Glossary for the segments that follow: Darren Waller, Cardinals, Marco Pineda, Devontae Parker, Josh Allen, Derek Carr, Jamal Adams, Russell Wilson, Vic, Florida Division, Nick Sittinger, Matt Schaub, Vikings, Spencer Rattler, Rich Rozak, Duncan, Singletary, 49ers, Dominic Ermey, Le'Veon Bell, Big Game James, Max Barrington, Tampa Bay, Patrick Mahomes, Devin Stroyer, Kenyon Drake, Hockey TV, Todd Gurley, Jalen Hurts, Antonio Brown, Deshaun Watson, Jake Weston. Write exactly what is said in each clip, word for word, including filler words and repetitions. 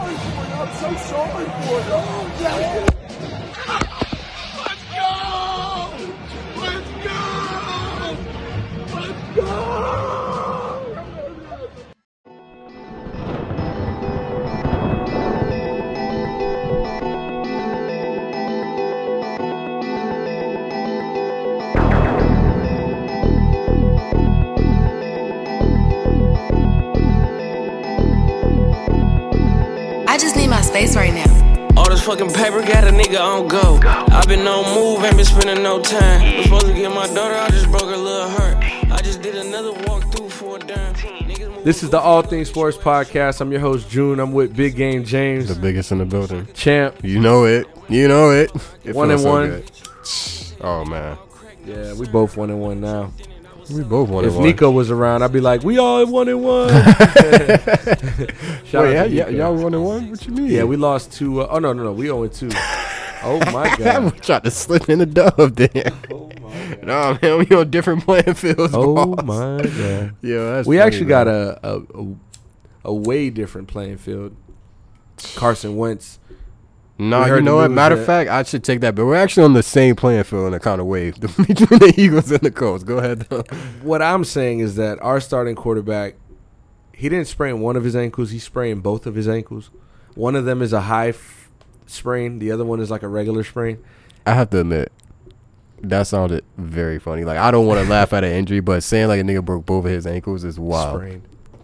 sorry for it. I'm so sorry for it. Oh, yeah. Let's go! Let's go! Let's go! I just need my space right now. All this fucking paper got a nigga on go. I've been on move, ain't been spending no time. Was supposed to get my daughter, I just broke her little hurt. I just did another walkthrough for a dime. This is the All Things Sports Podcast. I'm your host, June. I'm with Big Game James. The biggest in the building. Champ. You know it. You know it. It one and so one. Good. Oh, man. Yeah, we both one and one now. We both one if and one. If Nico was around, I'd be like, we all one and one. Shout Wait, out yeah, y- y'all one and one? What you mean? Yeah, we lost two. Uh, oh, no, no, no. We oh and two. Oh, my God. I'm trying to slip in the dove there. Oh, my God. Nah, man, we on different playing fields, Oh, boss. my God. Yo, that's we funny, actually man. got a, a, a, a way different playing field. Carson Wentz. No, nah, you know what? Matter of fact, I should take that. But we're actually on the same playing field in a kind of way between the Eagles and the Colts. Go ahead, though. What I'm saying is that our starting quarterback, he didn't sprain one of his ankles. He sprained both of his ankles. One of them is a high f- sprain. The other one is like a regular sprain. I have to admit, that sounded very funny. Like, I don't want to laugh at an injury, but saying like a nigga broke both of his ankles is wild. Sprained.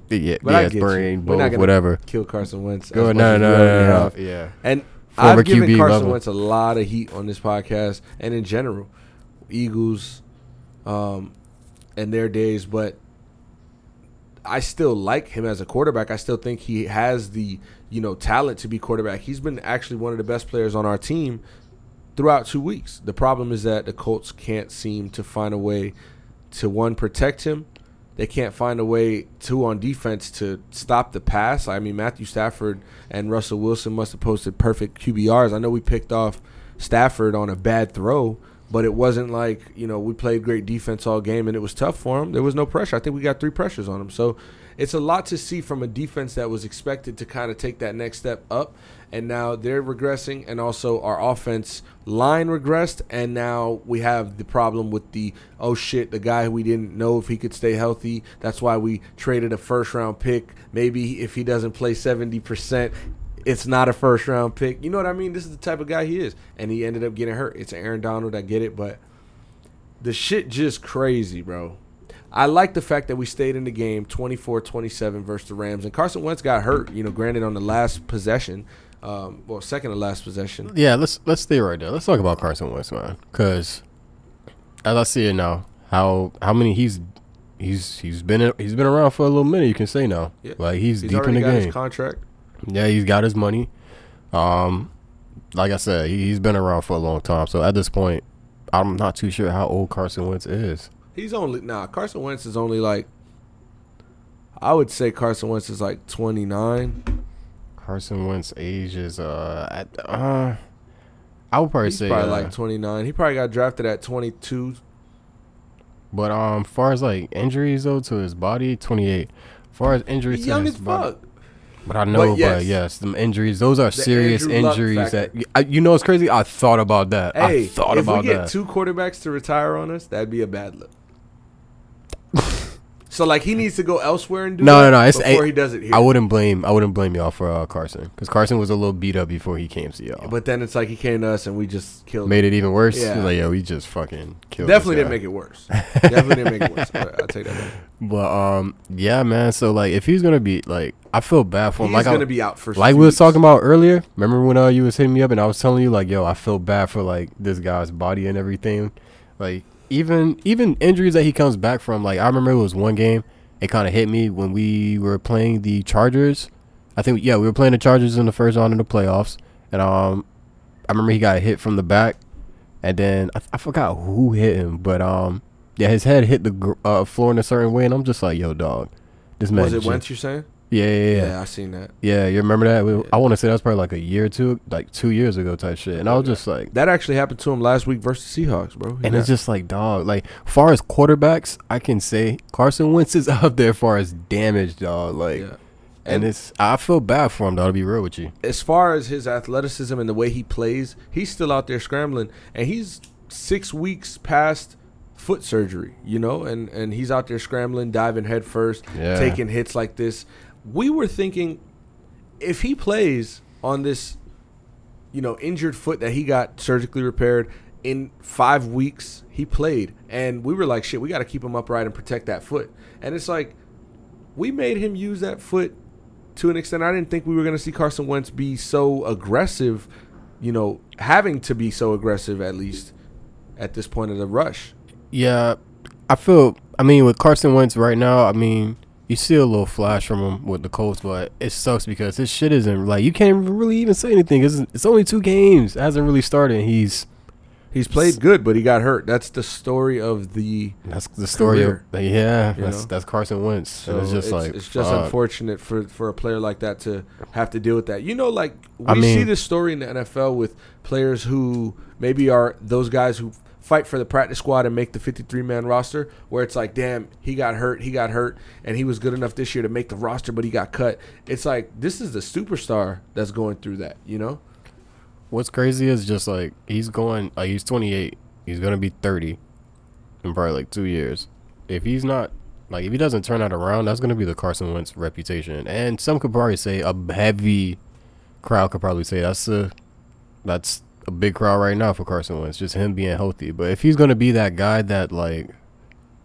Yeah, but yeah, sprain, both, whatever. Kill Carson Wentz. Go no, no, no, no, no. Yeah. And I've given Q B Carson level. Wentz a lot of heat on this podcast and in general, Eagles um, and their days, but I still like him as a quarterback. I still think he has the, you know, talent to be quarterback. He's been actually one of the best players on our team throughout two weeks. The problem is that the Colts can't seem to find a way to, one, protect him. They can't find a way, two, on defense to stop the pass. I mean, Matthew Stafford and Russell Wilson must have posted perfect Q B Rs. I know we picked off Stafford on a bad throw, but it wasn't like, you know, we played great defense all game and it was tough for him. There was no pressure. I think we got three pressures on him. So it's a lot to see from a defense that was expected to kind of take that next step up, and now they're regressing, and also our offense line regressed, and now we have the problem with the, oh, shit, the guy who we didn't know if he could stay healthy. That's why we traded a first-round pick. Maybe if he doesn't play seventy percent, it's not a first-round pick. You know what I mean? This is the type of guy he is, and he ended up getting hurt. It's Aaron Donald. I get it, but the shit just crazy, bro. I like the fact that we stayed in the game twenty-four twenty-seven versus the Rams. And Carson Wentz got hurt, you know, granted on the last possession, um, well, second to last possession. Yeah, let's let's stay right there. Let's talk about Carson Wentz, man, because as I see it now, how how many he's he's he's been he's been around for a little minute. You can say now, yeah. like he's, he's deep in the got game. His contract. Yeah, he's got his money. Um, like I said, he, he's been around for a long time. So at this point, I'm not too sure how old Carson Wentz is. He's only nah. Carson Wentz is only like, I would say Carson Wentz is like twenty-nine. Carson Wentz age is uh, at, uh I would probably he's say probably uh, like twenty-nine. He probably got drafted at twenty-two. But um, far as like injuries though to his body, twenty-eight. Far as injuries, he's to young his as body, fuck. But I know, but yes, but yes the injuries. Those are the serious Andrew injuries that I, you know. It's crazy. I thought about that. Hey, I thought about that. If we get two quarterbacks to retire on us, that'd be a bad look. So like he needs to go elsewhere and do no, it no, no, it's, before I, he does it here. I wouldn't blame I wouldn't blame y'all for uh, Carson, because Carson was a little beat up before he came to y'all. Yeah, but then it's like he came to us and we just killed made him. Made it even worse. Yeah, like, yo, we just fucking killed. Definitely didn't make it worse. Definitely didn't make it worse. But I'll take that back. But um, yeah, man. So like, if he's gonna be like, I feel bad for him. He's like gonna I, be out for like we weeks. Was talking about earlier. Remember when uh, you was hitting me up and I was telling you like, yo, I feel bad for like this guy's body and everything, like. Even even injuries that he comes back from, like I remember it was one game, it kind of hit me when we were playing the Chargers. I think yeah, we were playing the Chargers in the first round of the playoffs, and um, I remember he got hit from the back, and then I, I forgot who hit him, but um, yeah, his head hit the uh, floor in a certain way, and I'm just like, yo, dog, this man. Was it Wentz you're saying? Yeah, yeah, yeah. Yeah, I seen that. Yeah, you remember that? We, yeah. I want to say that was probably like a year or two, like two years ago type shit. And I was just like... That actually happened to him last week versus Seahawks, bro. He and got, it's just like, dog, like, far as quarterbacks, I can say Carson Wentz is up there far as damage, dog. Like, yeah. And, and it's I feel bad for him, though, to be real with you. As far as his athleticism and the way he plays, he's still out there scrambling. And he's six weeks past foot surgery, you know, and, and he's out there scrambling, diving head first, yeah. taking hits like this. We were thinking if he plays on this, you know, injured foot that he got surgically repaired in five weeks, he played. And we were like, shit, we got to keep him upright and protect that foot. And it's like we made him use that foot to an extent. I didn't think we were going to see Carson Wentz be so aggressive, you know, having to be so aggressive, at least at this point of the rush. Yeah, I feel, I mean, with Carson Wentz right now, I mean, you see a little flash from him with the Colts, but it sucks because his shit isn't, like, you can't really even say anything. It's, it's only two games. It hasn't really started. He's he's played good, but he got hurt. That's the story of the That's the story career. Of, yeah, that's, that's Carson Wentz. So it's just, it's, like, it's just unfortunate for, for a player like that to have to deal with that. You know, like, we I mean, see this story in the N F L with players who maybe are those guys who fight for the practice squad and make the fifty-three man roster, where it's like, damn, he got hurt, he got hurt, and he was good enough this year to make the roster, but he got cut. It's like, this is the superstar that's going through that, you know? What's crazy is just, like, he's going, like, he's twenty-eight. He's going to be thirty in probably, like, two years. If he's not, like, if he doesn't turn that around, that's going to be the Carson Wentz reputation. And some could probably say, a heavy crowd could probably say, that's a, that's, a big crowd right now for Carson Wentz, just him being healthy. But if he's going to be that guy that, like,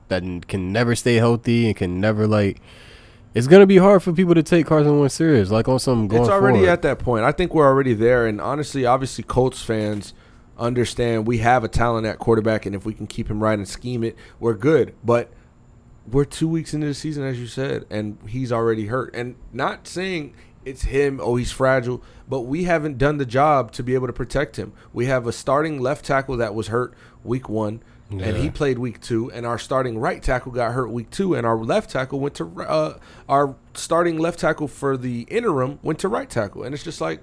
that can never stay healthy and can never, like, it's going to be hard for people to take Carson Wentz serious, like, on some going forward. It's already forward. At that point. I think we're already there. And honestly, obviously, Colts fans understand we have a talent at quarterback, and if we can keep him right and scheme it, we're good. But we're two weeks into the season, as you said, and he's already hurt. And not saying it's him, oh, he's fragile, but we haven't done the job to be able to protect him. We have a starting left tackle that was hurt week one, yeah. and he played week two, and our starting right tackle got hurt week two, and our left tackle went to uh, – our starting left tackle for the interim went to right tackle. And it's just like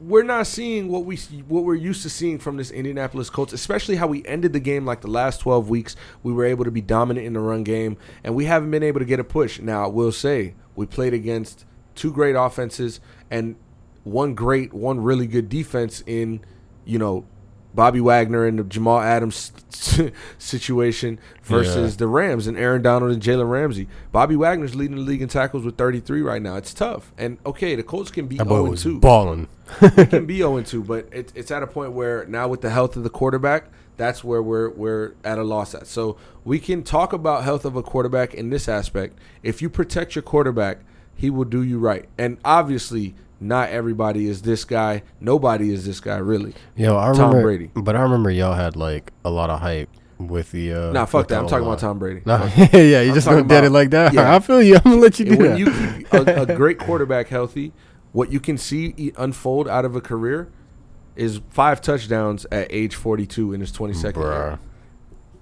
we're not seeing what, we, what we're used to seeing from this Indianapolis Colts, especially how we ended the game like the last twelve weeks. We were able to be dominant in the run game, and we haven't been able to get a push. Now, I will say – we played against two great offenses and one great, one really good defense in, you know, Bobby Wagner and the Jamal Adams situation versus yeah. the Rams and Aaron Donald and Jalen Ramsey. Bobby Wagner's leading the league in tackles with thirty-three right now. It's tough. And, okay, the Colts can be oh and two. Balling. We can be oh and two, but it, it's at a point where now with the health of the quarterback, that's where we're we're at a loss at. So we can talk about health of a quarterback in this aspect. If you protect your quarterback, he will do you right. And obviously, not everybody is this guy. Nobody is this guy, really. Yo, I Tom remember, Brady. But I remember y'all had, like, a lot of hype with the uh, – Nah, fuck that. I'm talking about Tom Brady. Nah, yeah, you I'm just going to dead it like that. Yeah. I feel you. I'm going to let you do when that. When you keep a, a great quarterback healthy, what you can see unfold out of a career – is five touchdowns at age forty-two in his twenty-second Bruh. year.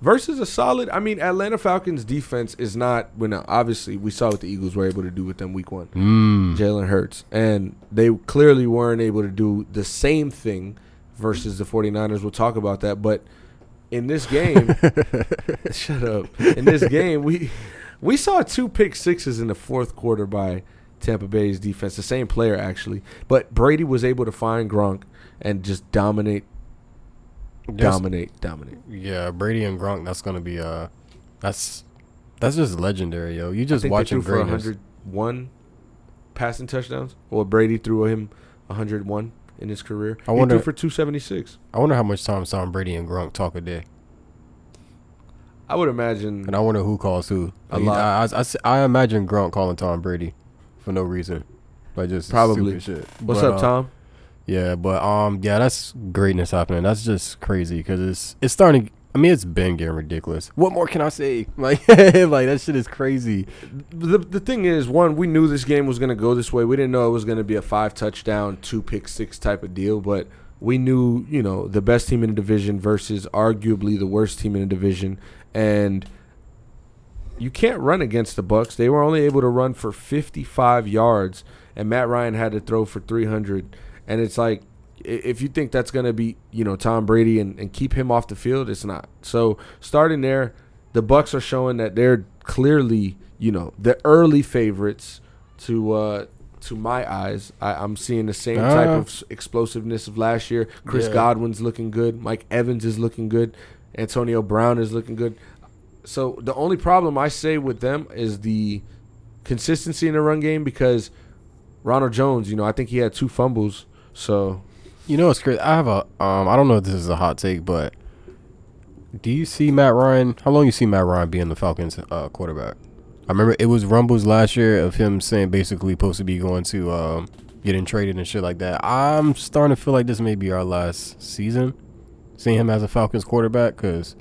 Versus a solid, I mean, Atlanta Falcons defense is not, well, no, obviously we saw what the Eagles were able to do with them week one. Mm. Jalen Hurts. And they clearly weren't able to do the same thing versus the 49ers. We'll talk about that. But in this game, shut up. In this game, we we saw two pick sixes in the fourth quarter by Tampa Bay's defense, the same player actually. But Brady was able to find Gronk and just dominate, dominate, just, dominate. Yeah, Brady and Gronk. That's gonna be uh, that's that's just legendary, yo. You just I think watching they threw for one hundred one passing touchdowns, or Brady threw him one hundred one in his career. I wonder he threw for two seventy-six. I wonder how much time Tom Brady and Gronk talk a day. I would imagine, and I wonder who calls who. A like, lot. I, I, I imagine Gronk calling Tom Brady for no reason, like just probably stupid shit. What's but, up, uh, Tom? Yeah, but um, yeah, that's greatness happening. That's just crazy because it's it's starting. I mean, it's been getting ridiculous. What more can I say? Like, like that shit is crazy. The the thing is, one, we knew this game was gonna go this way. We didn't know it was gonna be a five touchdown, two pick six type of deal. But we knew, you know, the best team in the division versus arguably the worst team in the division, and you can't run against the Bucs. They were only able to run for fifty-five yards, and Matt Ryan had to throw for three hundred. And it's like, if you think that's going to be, you know, Tom Brady and, and keep him off the field, it's not. So starting there, the Bucs are showing that they're clearly, you know, the early favorites to uh, to my eyes. I, I'm seeing the same ah. type of explosiveness of last year. Chris yeah. Godwin's looking good. Mike Evans is looking good. Antonio Brown is looking good. So the only problem I say with them is the consistency in the run game, because Ronald Jones, you know, I think he had two fumbles. So, you know, it's crazy. I have a um, I don't know if this is a hot take, but do you see Matt Ryan? How long you see Matt Ryan being the Falcons uh, quarterback? I remember it was rumbles last year of him saying basically supposed to be going to um, getting traded and shit like that. I'm starting to feel like this may be our last season seeing him as a Falcons quarterback, because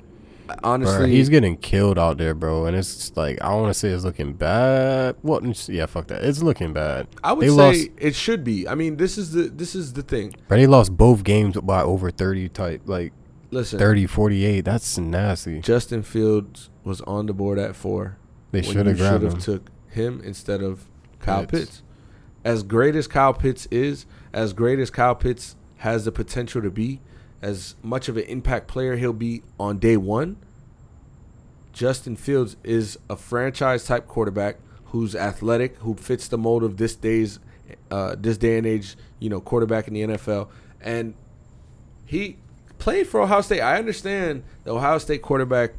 honestly, bro, he's getting killed out there, bro. And it's like, I want to say it's looking bad. What? Yeah, fuck that. It's looking bad. I would they say lost, it should be. I mean, this is the this is the thing. But they lost both games by over thirty type, like listen, thirty, forty-eight. That's nasty. Justin Fields was on the board at four. They should have grabbed him. Took him instead of Kyle Pitts. Pitts. As great as Kyle Pitts is, as great as Kyle Pitts has the potential to be, as much of an impact player he'll be on day one, Justin Fields is a franchise-type quarterback who's athletic, who fits the mold of this day's, uh, this day and age, you know, quarterback in the N F L. And he played for Ohio State. I understand the Ohio State quarterback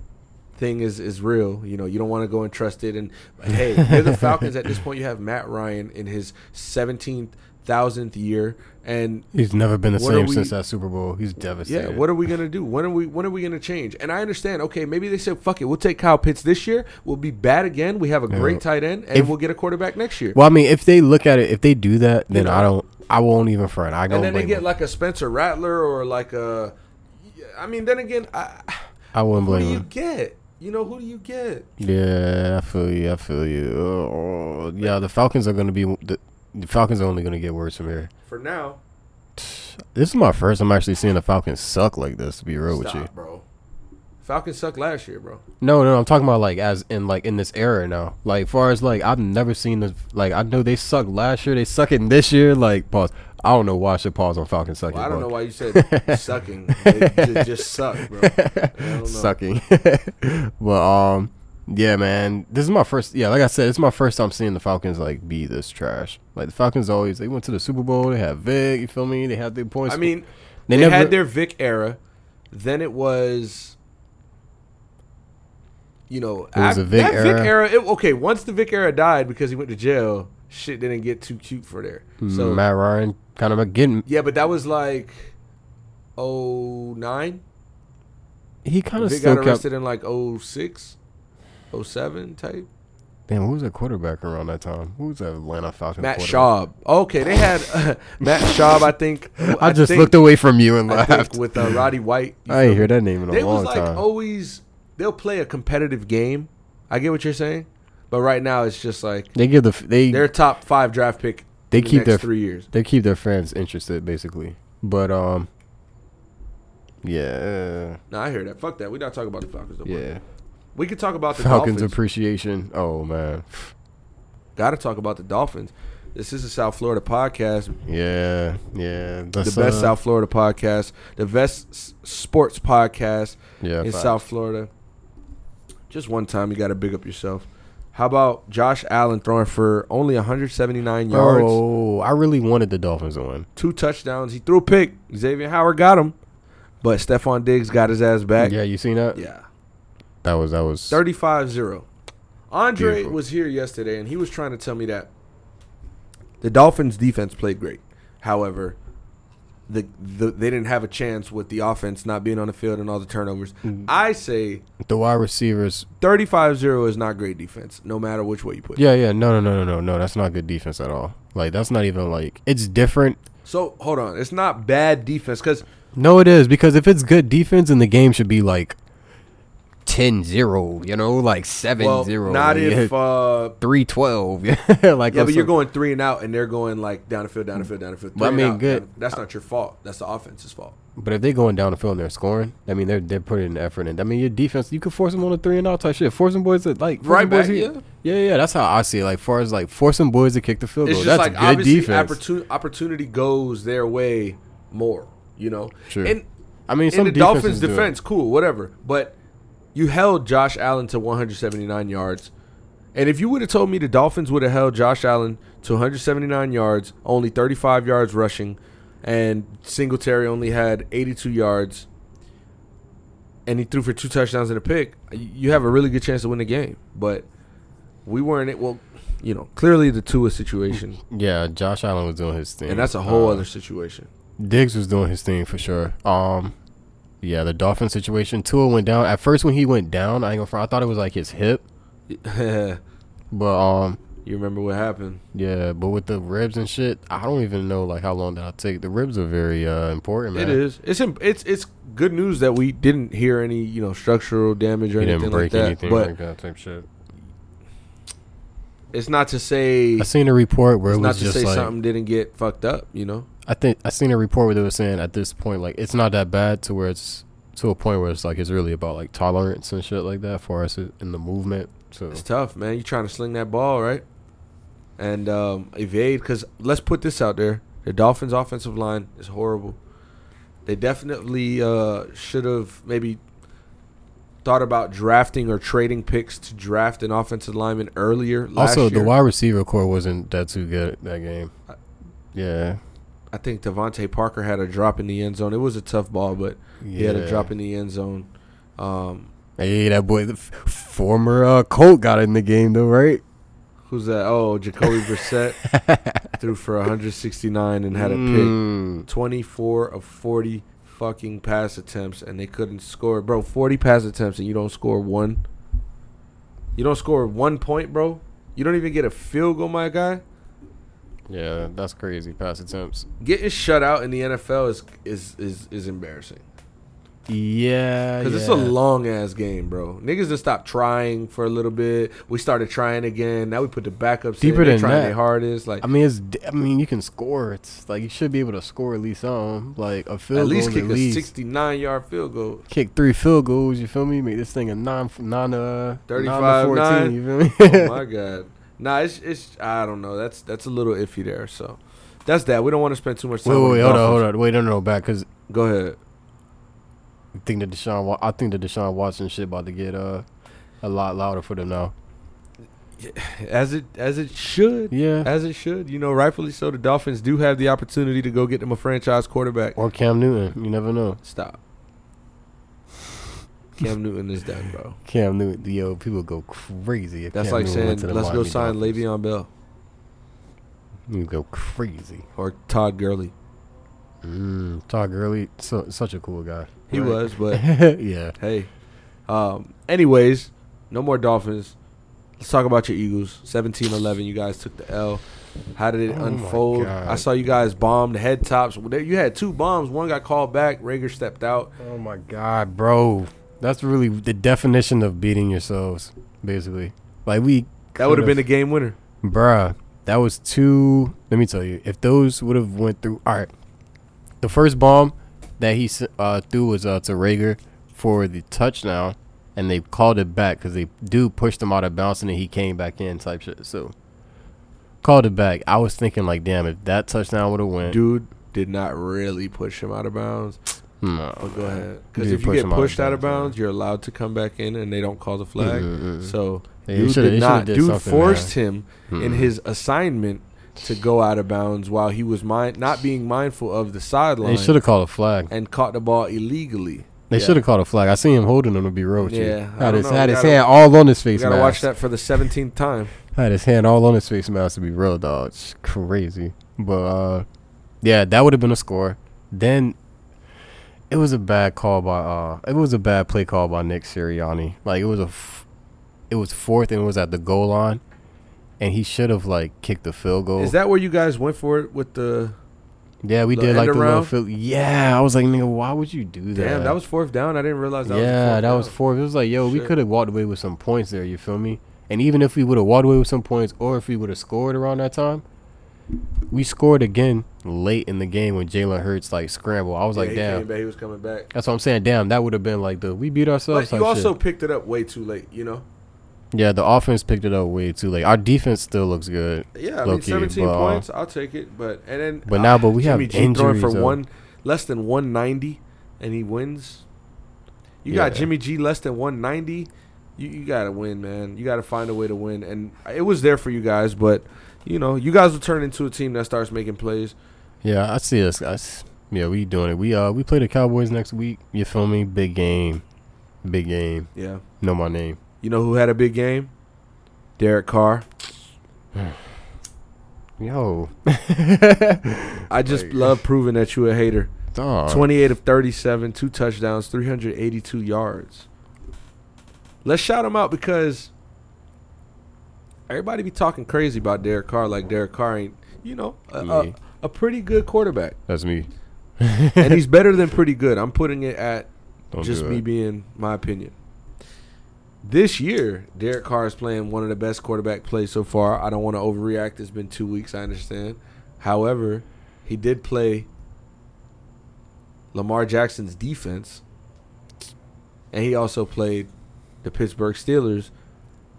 thing is, is real. You know, you don't want to go and trust it. And, hey, you're the Falcons. At this point, you have Matt Ryan in his seventeenth thousandth year, and he's never been the same we, since that Super Bowl. He's devastated. Yeah, what are we gonna do? When are we when are we gonna change? And I understand, okay, maybe they said, fuck it, we'll take Kyle Pitts this year, we'll be bad again, we have a yeah. great tight end, and if, we'll get a quarterback next year. Well, I mean, if they look at it, if they do that, then you know, I don't I won't even front. I go and then they get him. Like a Spencer Rattler or like a I mean then again I I wouldn't blame you. Who do you him. get? You know, who do you get? Yeah, I feel you, I feel you. Oh, yeah, the Falcons are gonna be the, The Falcons are only going to get worse from here. For now. This is my first time actually seeing the Falcons suck like this, to be real Stop, with you. bro. Falcons sucked last year, bro. No, no, I'm talking about, like, as in, like, in this era now. Like, far as, like, I've never seen this. Like, I know they sucked last year. They suck in this year. Like, pause. I don't know why I should pause on Falcons sucking, well, I don't bro. know why you said sucking. It just, just suck, bro. I don't know. Sucking. But, um, yeah, man, this is my first. Yeah, like I said, it's my first time seeing the Falcons like be this trash. Like the Falcons always, they went to the Super Bowl. They had Vic. You feel me? They had their points. I mean, they, they never had their Vic era. Then it was, you know, it was I, a Vic that era. Vic era it, okay, once the Vic era died because he went to jail, shit didn't get too cute for there. So Matt Ryan kind of a getting. Yeah, but that was like, oh nine. He kind of Vic still got arrested kept, in like oh six. oh seven type. Damn, who was a quarterback around that time? Who was that Atlanta Falcons Matt Schaub. Okay, they had uh, Matt Schaub, I think. I, I just think, looked away from you and I laughed. Think with uh, Roddy White. I ain't heard that name in a they long was, time. They was like always, they'll play a competitive game. I get what you're saying. But right now, it's just like. They give the, they, their top five draft pick they in keep the next their, three years. They keep their fans interested, basically. But, um, yeah. No, I hear that. Fuck that. We're not talking about the Falcons no more. Yeah. We could talk about the Falcons Dolphins. Appreciation. Oh, man. Got to talk about the Dolphins. This is a South Florida podcast. Yeah, yeah. The best uh, South Florida podcast. The best sports podcast yeah, in facts. South Florida. Just one time, you got to big up yourself. How about Josh Allen throwing for only one hundred seventy-nine yards? Oh, I really wanted the Dolphins to win. Two touchdowns. He threw a pick. Xavier Howard got him. But Stephon Diggs got his ass back. Yeah, you seen that? Yeah. That was that was thirty-five zero. Andre beautiful. was here yesterday, and he was trying to tell me that the Dolphins' defense played great. However, the, the they didn't have a chance with the offense not being on the field and all the turnovers. I say the wide receivers thirty-five zero is not great defense, no matter which way you put it. Yeah, yeah, no, no, no, no, no, no. That's not good defense at all. Like that's not even like it's different. So hold on, it's not bad defense because no, it is because if it's good defense, then the game should be like. ten zero, you know, like seven zero. Well, not like, if... Uh, three twelve. like yeah, but you're going three and out, and they're going, like, down the field, down the field, down the field. Three I mean, out, good. That's not your fault. That's the offense's fault. But if they're going down the field and they're scoring, I mean, they're, they're putting an effort in. I mean, your defense, you could force them on a three and out type shit. Forcing boys to, like... Right back, to, yeah. Yeah, yeah, that's how I see it. Like, far as, like, forcing boys to kick the field goal. It's just that's like, good obviously, defense. Opportun- opportunity goes their way more, you know? Sure. And I mean, some in the Dolphins' defense, cool, whatever, but... you held Josh Allen to one hundred seventy-nine yards. And if you would have told me the Dolphins would have held Josh Allen to one hundred seventy-nine yards, only thirty-five yards rushing, and Singletary only had eighty-two yards, and he threw for two touchdowns and a pick, you have a really good chance to win the game. But we weren't – well, you know, clearly the Tua situation. Yeah, Josh Allen was doing his thing. And that's a whole uh, other situation. Diggs was doing his thing for sure. Um, yeah, the Dolphin situation. Tua went down. At first when he went down, I ain't gonna front, I thought it was like his hip. Yeah. But um, you remember what happened? Yeah, but with the ribs and shit, I don't even know like how long that'll take. The ribs are very uh, important, man. It is. It's imp- it's it's good news that we didn't hear any you know structural damage or he anything didn't break like that. Anything but like that type shit. It's not to say I seen a report where it's it was not to just say like, something didn't get fucked up. You know, I think I seen a report where they were saying at this point like it's not that bad to where it's to a point where it's like it's really about like tolerance and shit like that for us in the movement. So. It's tough, man. You're trying to sling that ball, right? And um, evade, because let's put this out there. The Dolphins' offensive line is horrible. They definitely uh, should have maybe thought about drafting or trading picks to draft an offensive lineman earlier last year. Also, the wide receiver core wasn't that too good that game. I, yeah. I think Devontae Parker had a drop in the end zone. It was a tough ball, but yeah. he had a drop in the end zone. Um Hey, that boy, the f- former uh, Colt got in the game, though, right? Who's that? Oh, Jacoby Brissett threw for one hundred sixty-nine and had a pick. Mm. twenty-four of forty fucking pass attempts, and they couldn't score. Bro, forty pass attempts, and you don't score one? You don't score one point, bro? You don't even get a field goal, my guy? Yeah, that's crazy, pass attempts. Getting shut out in the N F L is is is, is embarrassing. Yeah, because yeah. it's a long ass game, bro. Niggas just stopped trying for a little bit. We started trying again. Now we put the backups deeper in. They're than trying that. Their hardest. Like I mean, it's I mean you can score. It's like you should be able to score at least some, like a field goal. At least goal, kick at a least. sixty-nine yard field goal. Kick three field goals. You feel me? Make this thing a nine nine uh thirty-five nine, nine. You feel me? Oh my god. Nah, it's it's I don't know. That's that's a little iffy there. So that's that. We don't want to spend too much time. Wait, wait, hold on, hold on. Wait, no, no, back. Cause go ahead. I think that Deshaun, I think the Deshaun Watson shit about to get uh, a lot louder for them now. As it as it should. Yeah. As it should. You know, rightfully so, the Dolphins do have the opportunity to go get them a franchise quarterback. Or Cam Newton. You never know. Stop. Cam Newton is done, bro. Cam Newton. Yo, people go crazy. If That's Cam like Newton saying, let's go sign Dolphins. Le'Veon Bell. You go crazy. Or Todd Gurley. Mm, Todd Gurley, so, such a cool guy. He right? was, but yeah. Hey, um, anyways, no more Dolphins. Let's talk about your Eagles. seventeen eleven, you guys took the L. How did it oh unfold? I saw you guys bombed head tops. You had two bombs. One got called back. Rager stepped out. Oh my god, bro! That's really the definition of beating yourselves, basically. Like we that would have been a game winner, bruh. That was two. Let me tell you, if those would have went through, all right. The first bomb that he uh, threw was uh, to Rager for the touchdown, and they called it back because they do push him out of bounds, and then he came back in type shit. So called it back. I was thinking like, damn, if that touchdown would have went, dude did not really push him out of bounds. No, but go ahead. Because if you get pushed out of bounds, you're allowed to come back in, and they don't call the flag. Mm-hmm. So yeah, dude did not. Did dude forced man. him mm-hmm. in his assignment. To go out of bounds while he was mind not being mindful of the sideline. They should have called a flag and caught the ball illegally. They yeah. should have caught a flag. I seen him holding him to be real with you. Yeah, had his, had his gotta, hand all on his face. You gotta mask. Watch that for the seventeenth time. Had his hand all on his face mask to be real, dog. It's crazy, but uh, yeah, that would have been a score. Then it was a bad call by uh, it was a bad play call by Nick Sirianni. Like it was a, f- it was fourth and it was at the goal line. And he should have, like, kicked the field goal. Is that where you guys went for it with the Yeah, we did, like, the little field. Yeah, I was like, nigga, why would you do that? Damn, that was fourth down. I didn't realize that yeah, was fourth Yeah, that down. was fourth. It was like, yo, Shit. we could have walked away with some points there, you feel me? And even if we would have walked away with some points or if we would have scored around that time, we scored again late in the game when Jalen Hurts, like, scrambled. I was yeah, like, he damn. Came back, he was coming back. That's what I'm saying. Damn, that would have been, like, the we beat ourselves. But you also shit. picked it up way too late, you know? Yeah, the offense picked it up way too late. Our defense still looks good. Yeah, I mean, seventeen but, points, I'll take it. But and then but now, but we Jimmy have G injuries throwing for though. one less than one ninety, and he wins. You yeah. got Jimmy G less than one ninety. You, you got to win, man. You got to find a way to win. And it was there for you guys, but, you know, you guys will turn into a team that starts making plays. Yeah, I see us. I, yeah, we doing it. We uh we play the Cowboys next week. You feel me? Big game. Big game. Yeah. Know my name. You know who had a big game? Derek Carr. Yo. I just like, love proving that you a hater. Dog. twenty-eight of thirty-seven, two touchdowns, three hundred eighty-two yards. Let's shout him out because everybody be talking crazy about Derek Carr like Derek Carr ain't, you know, a, a, a pretty good quarterback. That's me. And he's better than pretty good. I'm putting it at Don't just me being my opinion. This year, Derek Carr is playing one of the best quarterback plays so far. I don't want to overreact. It's been two weeks, I understand. However, he did play Lamar Jackson's defense, and he also played the Pittsburgh Steelers,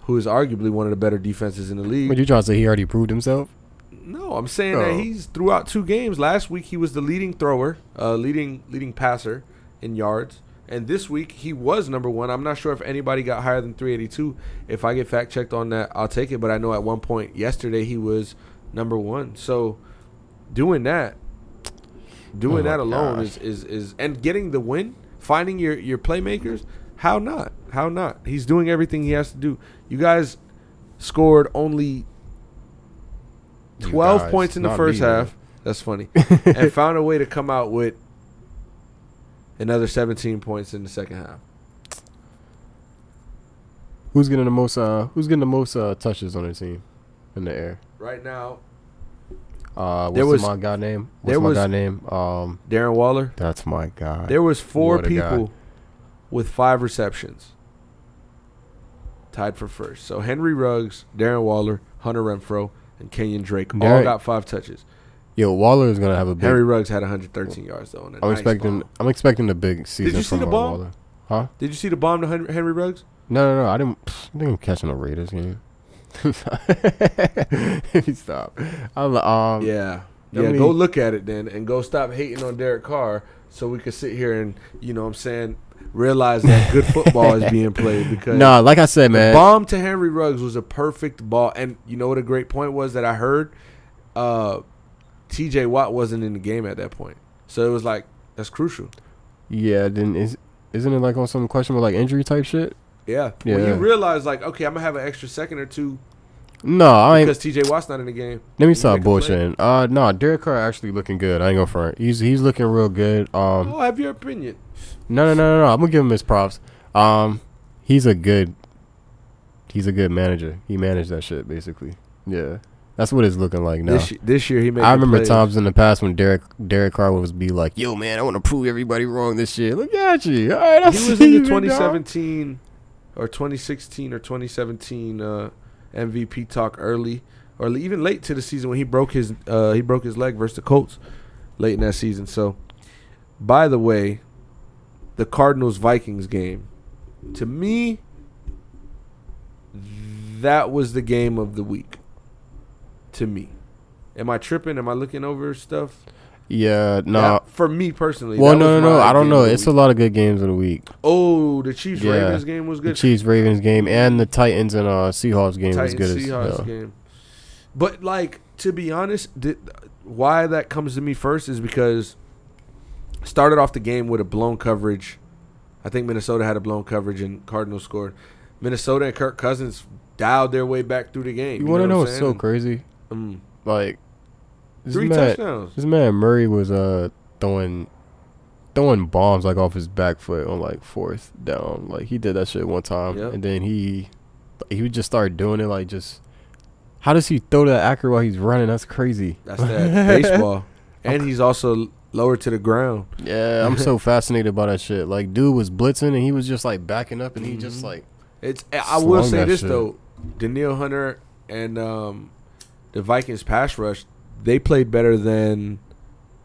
who is arguably one of the better defenses in the league. But you trying to say he already proved himself? No, I'm saying oh. that he's throughout two games. Last week he was the leading thrower, uh, leading leading passer in yards, and this week he was number one. I'm not sure if anybody got higher than three eighty-two. If I get fact checked on that, I'll take it. But I know at one point yesterday he was number one. So doing that, doing oh that alone is, is is and getting the win, finding your your playmakers. How not? How not? He's doing everything he has to do. You guys scored only twelve guys, points in the first me, half. Man. That's funny. And found a way to come out with another seventeen points in the second half. Who's getting the most? Uh, who's getting the most uh, touches on their team in the air right now? Uh, what's there was, my guy name? What's there my was, guy name? Um, Darren Waller. That's my guy. There was four what people. With five receptions, tied for first. So Henry Ruggs, Darren Waller, Hunter Renfrow, and Kenyon Drake all Derek, got five touches. Yo, Waller is gonna have a big. Henry Ruggs had one hundred thirteen yards though. On a I'm nice expecting. Bomb. I'm expecting a big season. Did you see from the bomb? Waller. Huh? Did you see the bomb to Henry Ruggs? No, no, no. I didn't. I think I'm catching a Raiders game. Stop. I'm, um, yeah. Yeah. Me, go look at it then, and go stop hating on Derek Carr, so we can sit here and you know what I'm saying. Realize that good football is being played because no, like I said, man, the bomb to Henry Ruggs was a perfect ball, and you know what a great point was that I heard. Uh, T J Watt wasn't in the game at that point, so it was like that's crucial. Yeah, then is isn't it like on some questionable like injury type shit? Yeah, yeah. When you realize like okay, I'm gonna have an extra second or two. No, I ain't because T J Watt's not in the game. Let me stop bullshitting. Uh, no, Derek Carr actually looking good. I ain't gonna front. He's he's looking real good. Um, oh, have your opinion. No, no, no, no, no. I'm gonna give him his props. Um, he's a good, he's a good manager. He managed that shit basically. Yeah, that's what it's looking like now. This, this year, he made. I remember plays. times in the past when Derek Derek Carr was be like, "Yo, man, I want to prove everybody wrong this year. Look at you. All right, I see you." He was in the twenty seventeen now. Or twenty sixteen or twenty seventeen uh, M V P talk early or even late to the season when he broke his uh, he broke his leg versus the Colts late in that season. So, by the way. The Cardinals-Vikings game. To me, that was the game of the week. To me. Am I tripping? Am I looking over stuff? Yeah, no. Nah. For me personally. Well, no, no, no. I don't know. It's a lot of good games of the week. Oh, the Chiefs-Ravens yeah. game was good. The Chiefs-Ravens game and the Titans and uh, Seahawks game Titans, was good as well. Seahawks game. But, like, to be honest, th- why that comes to me first is because started off the game with a blown coverage. I think Minnesota had a blown coverage and Cardinals scored. Minnesota and Kirk Cousins dialed their way back through the game. You, you want to know what's so crazy? Mm. Like this Three man, touchdowns. This man Murray was uh throwing throwing bombs like off his back foot on like fourth down. Like he did that shit one time, yep. and then he he would just start doing it like just. How does he throw that accurate while he's running? That's crazy. That's that baseball, and he's also. Lower to the ground. Yeah, I'm so fascinated by that shit. Like, dude was blitzing, and he was just, like, backing up, and he just, like, it's. I will say this, shit. though. Danielle Hunter and um, the Vikings pass rush, they played better than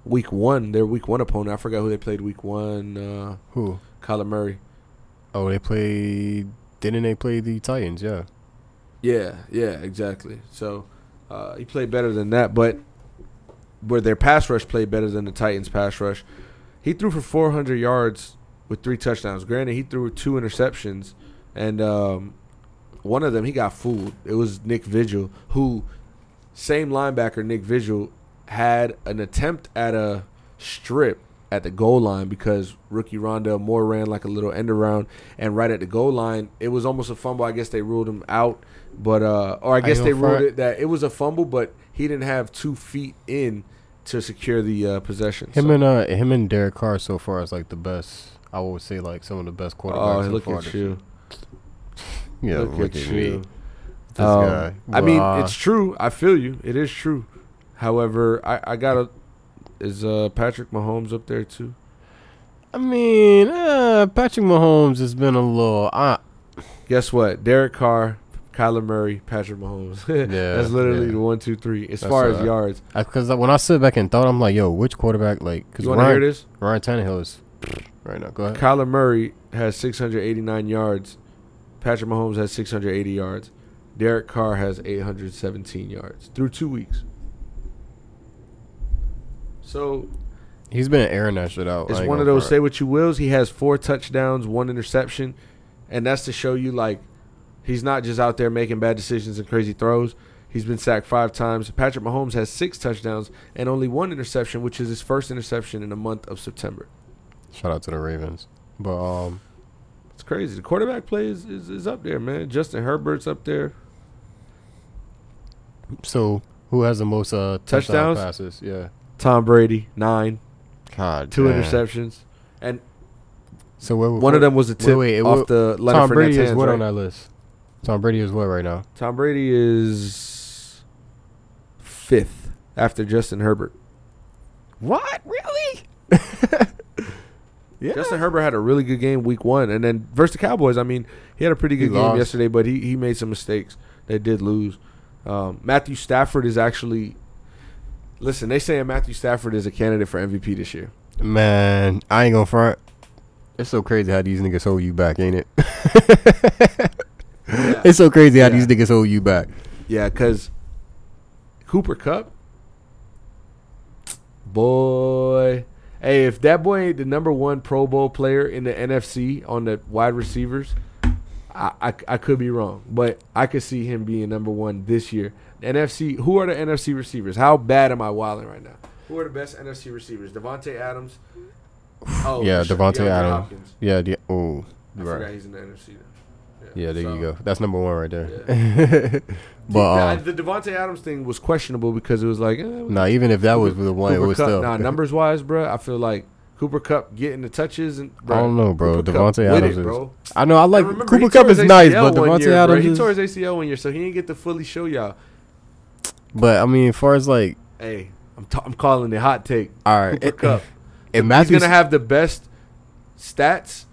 week one. Their week one opponent. I forgot who they played week one. Uh, who? Kyler Murray. Oh, they played. Didn't they play the Titans? Yeah. Yeah, yeah, exactly. So, uh, he played better than that, but. Where their pass rush played better than the Titans' pass rush. He threw for four hundred yards with three touchdowns. Granted, he threw two interceptions, and um, one of them he got fooled. It was Nick Vigil, who same linebacker Nick Vigil had an attempt at a strip at the goal line because rookie Rondell Moore ran like a little end around, and right at the goal line, it was almost a fumble. I guess they ruled him out, but uh, or I guess I they ruled it that it was a fumble, but he didn't have two feet in to secure the uh, possession. Him so. and uh, him and Derek Carr so far is like the best. I would say like some of the best quarterbacks. Oh, so look far at you! Yeah, look, look at, at me. You. This um, guy. I mean, uh, it's true. I feel you. It is true. However, I, I gotta. Is uh, Patrick Mahomes up there too? I mean, uh, Patrick Mahomes has been a little. Uh, Guess what? Derek Carr, Kyler Murray, Patrick Mahomes. yeah, that's literally yeah. the one, two, three. As that's far as I, yards, because when I sit back and thought, I'm like, yo, which quarterback? Like, because you want to hear this? Ryan Tannehill is right now. Go ahead. Kyler Murray has six hundred eighty-nine yards. Patrick Mahomes has six hundred eighty yards. Derek Carr has eight hundred seventeen yards through two weeks. So he's been airing that shit out. It's one of those say what you wills. He has four touchdowns, one interception, and that's to show you like he's not just out there making bad decisions and crazy throws. He's been sacked five times. Patrick Mahomes has six touchdowns and only one interception, which is his first interception in the month of September. Shout out to the Ravens, but um, it's crazy. The quarterback play is is, is up there, man. Justin Herbert's up there. So who has the most uh touchdown passes? Yeah. Tom Brady, nine. God, two damn. interceptions. And so wait, wait, one of them was a tip wait, wait, off wait, the Leonard Tom Fernandez, Brady is what right? on that list? Tom Brady is what right now? Tom Brady is fifth after Justin Herbert. What? Really? yeah. Justin Herbert had a really good game week one. And then versus the Cowboys, I mean, he had a pretty good he game lost. yesterday, but he, he made some mistakes. They did lose. Um, Matthew Stafford is actually – Listen, they saying Matthew Stafford is a candidate for M V P this year. Man, I ain't gonna front. It's so crazy how these niggas hold you back, ain't it? yeah. It's so crazy how yeah. these niggas hold you back. Yeah, because Cooper Kupp, boy. Hey, if that boy ain't the number one Pro Bowl player in the N F C on the wide receivers, I, I, I could be wrong, but I could see him being number one this year. N F C, who are the N F C receivers? How bad am I wilding right now? Who are the best N F C receivers? Devontae Adams. Oh, yeah, Devontae Adams. Yeah, yeah. Oh, I right. forgot he's in the N F C. Yeah, yeah there so. you go. That's number one right there. Yeah. but um, the, the Devontae Adams thing was questionable because it was like, eh, was nah, even if that was the one, Cooper it was Kupp, still nah. Numbers wise, bro, I feel like Cooper Kupp getting the touches and bro, I don't know, bro. Cooper Devontae Kupp Adams, it, bro. Is, I know. I like I remember, Cooper Kupp is nice, but Devontae year, Adams. Bro. He tore his A C L one year, so he didn't get to fully show y'all. But I mean, as far as like, hey, I'm t- I'm calling it hot take. All right, Cooper Kupp. If Matthew's he's gonna have the best stats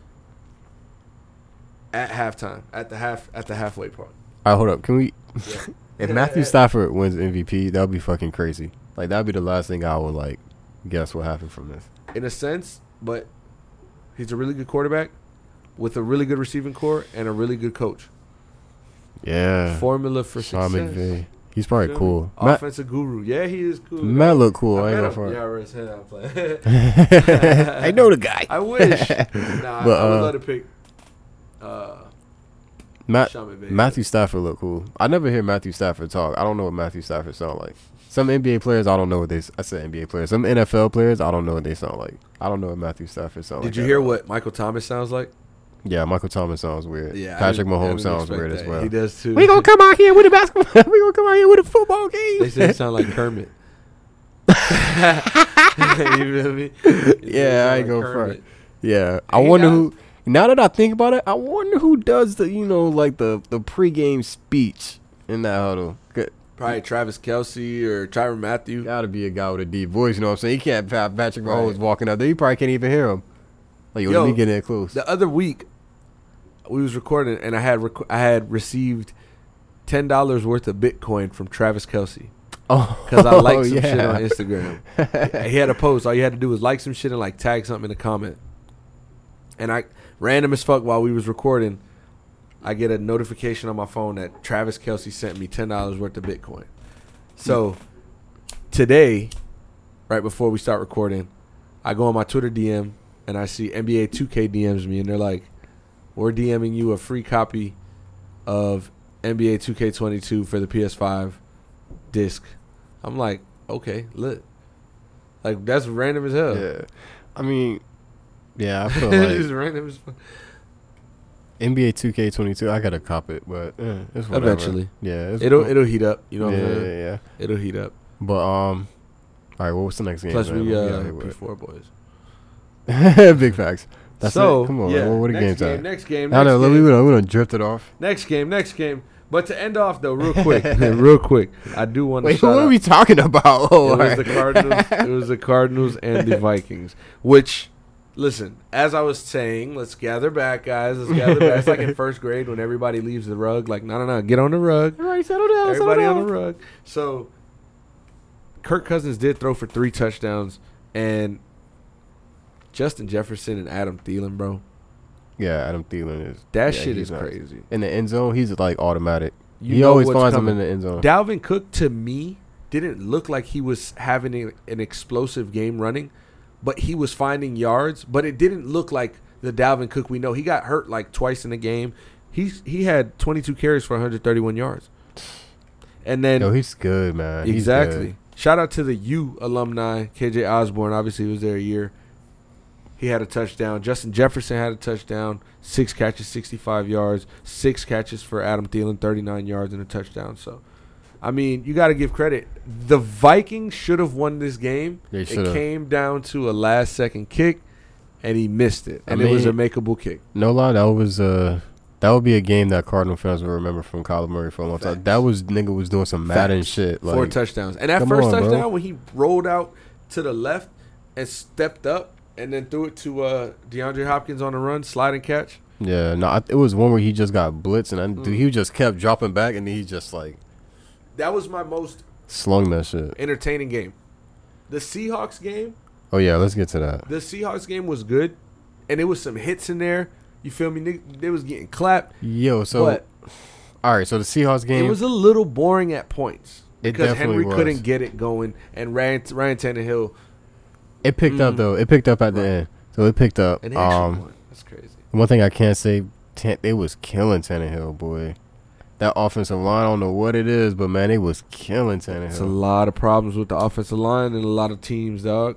at halftime, at the half, at the halfway part. All right, hold up. Can we? Yeah. if Matthew Stafford wins M V P, that'd be fucking crazy. Like that'd be the last thing I would like guess what happened from this. In a sense, but he's a really good quarterback with a really good receiving core and a really good coach. Yeah. Formula for Sean success. McVay. He's probably really? cool. Offensive Matt, guru. Yeah, he is cool. Matt though. look cool. I, I ain't gonna yeah, I know the guy. I wish. Nah, but, I would uh, love to pick uh, Matt, Matthew Stafford look cool. I never hear Matthew Stafford talk. I don't know what Matthew Stafford sound like. Some N B A players, I don't know what they – I said N B A players. Some N F L players, I don't know what they sound like. I don't know what Matthew Stafford sounds like. Did you hear what Michael Thomas sounds like? Yeah, Michael Thomas sounds weird. Yeah, Patrick Mahomes sounds weird that. as well. He does too. We gonna come out here with a basketball. We gonna come out here with a football game. They say it sound like Kermit. You feel me? Yeah, I ain't gonna front. Yeah, I hey, wonder now, who. Now that I think about it, I wonder who does the you know like the the pregame speech in that huddle. Good. Probably Travis Kelce or Tyrann Mathieu. Gotta be a guy with a deep voice. You know what I'm saying? He can't have Patrick Mahomes right. walking out there. You probably can't even hear him. Like yo, yo, let me get in close. The other week. We was recording, and I had rec- I had received ten dollars worth of Bitcoin from Travis Kelce. Oh, because I liked some yeah. shit on Instagram. He had a post. All you had to do was like some shit and like tag something in a comment. And I random as fuck while we was recording, I get a notification on my phone that Travis Kelce sent me ten dollars worth of Bitcoin. So today, right before we start recording, I go on my Twitter D M. and I see N B A two K D Ms me, and they're like, we're DMing you a free copy of N B A two K twenty-two for the P S five disc. I'm like, okay, lit. Like, that's random as hell. Yeah. I mean, yeah, I feel like. It's random as fuck. N B A two K twenty-two, I got to cop it, but yeah, it's whatever. Eventually. Yeah. It's it'll, cool. it'll heat up. You know what yeah, I'm saying? Yeah, yeah. It'll heat up. But, um, all right, what was the next game? Plus, man? we got uh, P four boys. Big facts. That's so, it. Come on, yeah, man. What a game time. Next game, next I don't know, game. We don't, we don't drift it off. Next game, next game. But to end off, though, real quick, real quick, I do want to Wait, shout what out. Are we talking about? Oh, it, was the Cardinals, it was the Cardinals and the Vikings, which, listen, as I was saying, let's gather back, guys. Let's gather back. It's like in first grade when everybody leaves the rug. Like, no, no, no, get on the rug. Everybody settle down, Everybody settle down. on the rug. So, Kirk Cousins did throw for three touchdowns, and Justin Jefferson and Adam Thielen, bro. Yeah, Adam Thielen is. That yeah, shit is nuts. Crazy. In the end zone, he's like automatic. You he always finds coming. him in the end zone. Dalvin Cook, to me, didn't look like he was having a, an explosive game running, but he was finding yards. But it didn't look like the Dalvin Cook we know. He got hurt like twice in the game. He's, he had twenty-two carries for one hundred thirty-one yards. And then. Yo, he's good, man. Exactly. He's good. Shout out to the U alumni, K J Osborne. Obviously, he was there a year. He had a touchdown. Justin Jefferson had a touchdown. Six catches, sixty-five yards. Six catches for Adam Thielen, thirty-nine yards and a touchdown. So, I mean, you got to give credit. The Vikings should have won this game. They should've. It came down to a last-second kick, and he missed it. And I mean, it was a makeable kick. No lie, that was uh, that would be a game that Cardinal fans will remember from Kyler Murray for a long Facts. time. That was nigga was doing some Madden Facts. shit. Like, Four touchdowns. And that first on, touchdown bro. when he rolled out to the left and stepped up, and then threw it to uh, DeAndre Hopkins on the run, slide and catch. Yeah, no, I, it was one where he just got blitzed, and I, mm. dude, he just kept dropping back, and he just like. That was my most slung that shit. Entertaining game. The Seahawks game. Oh yeah, let's get to that. The Seahawks game was good, and there was some hits in there. You feel me? They was getting clapped. Yo, so. But all right, so the Seahawks game. It was a little boring at points it because Henry was. couldn't get it going, and Ryan, Ryan Tannehill. It picked mm. up, though. It picked up at right. the end. So it picked up. And um, that's crazy. One thing I can't say, Tan- they was killing Tannehill, boy. That offensive line, I don't know what it is, but, man, they was killing Tannehill. It's a lot of problems with the offensive line and a lot of teams, dog.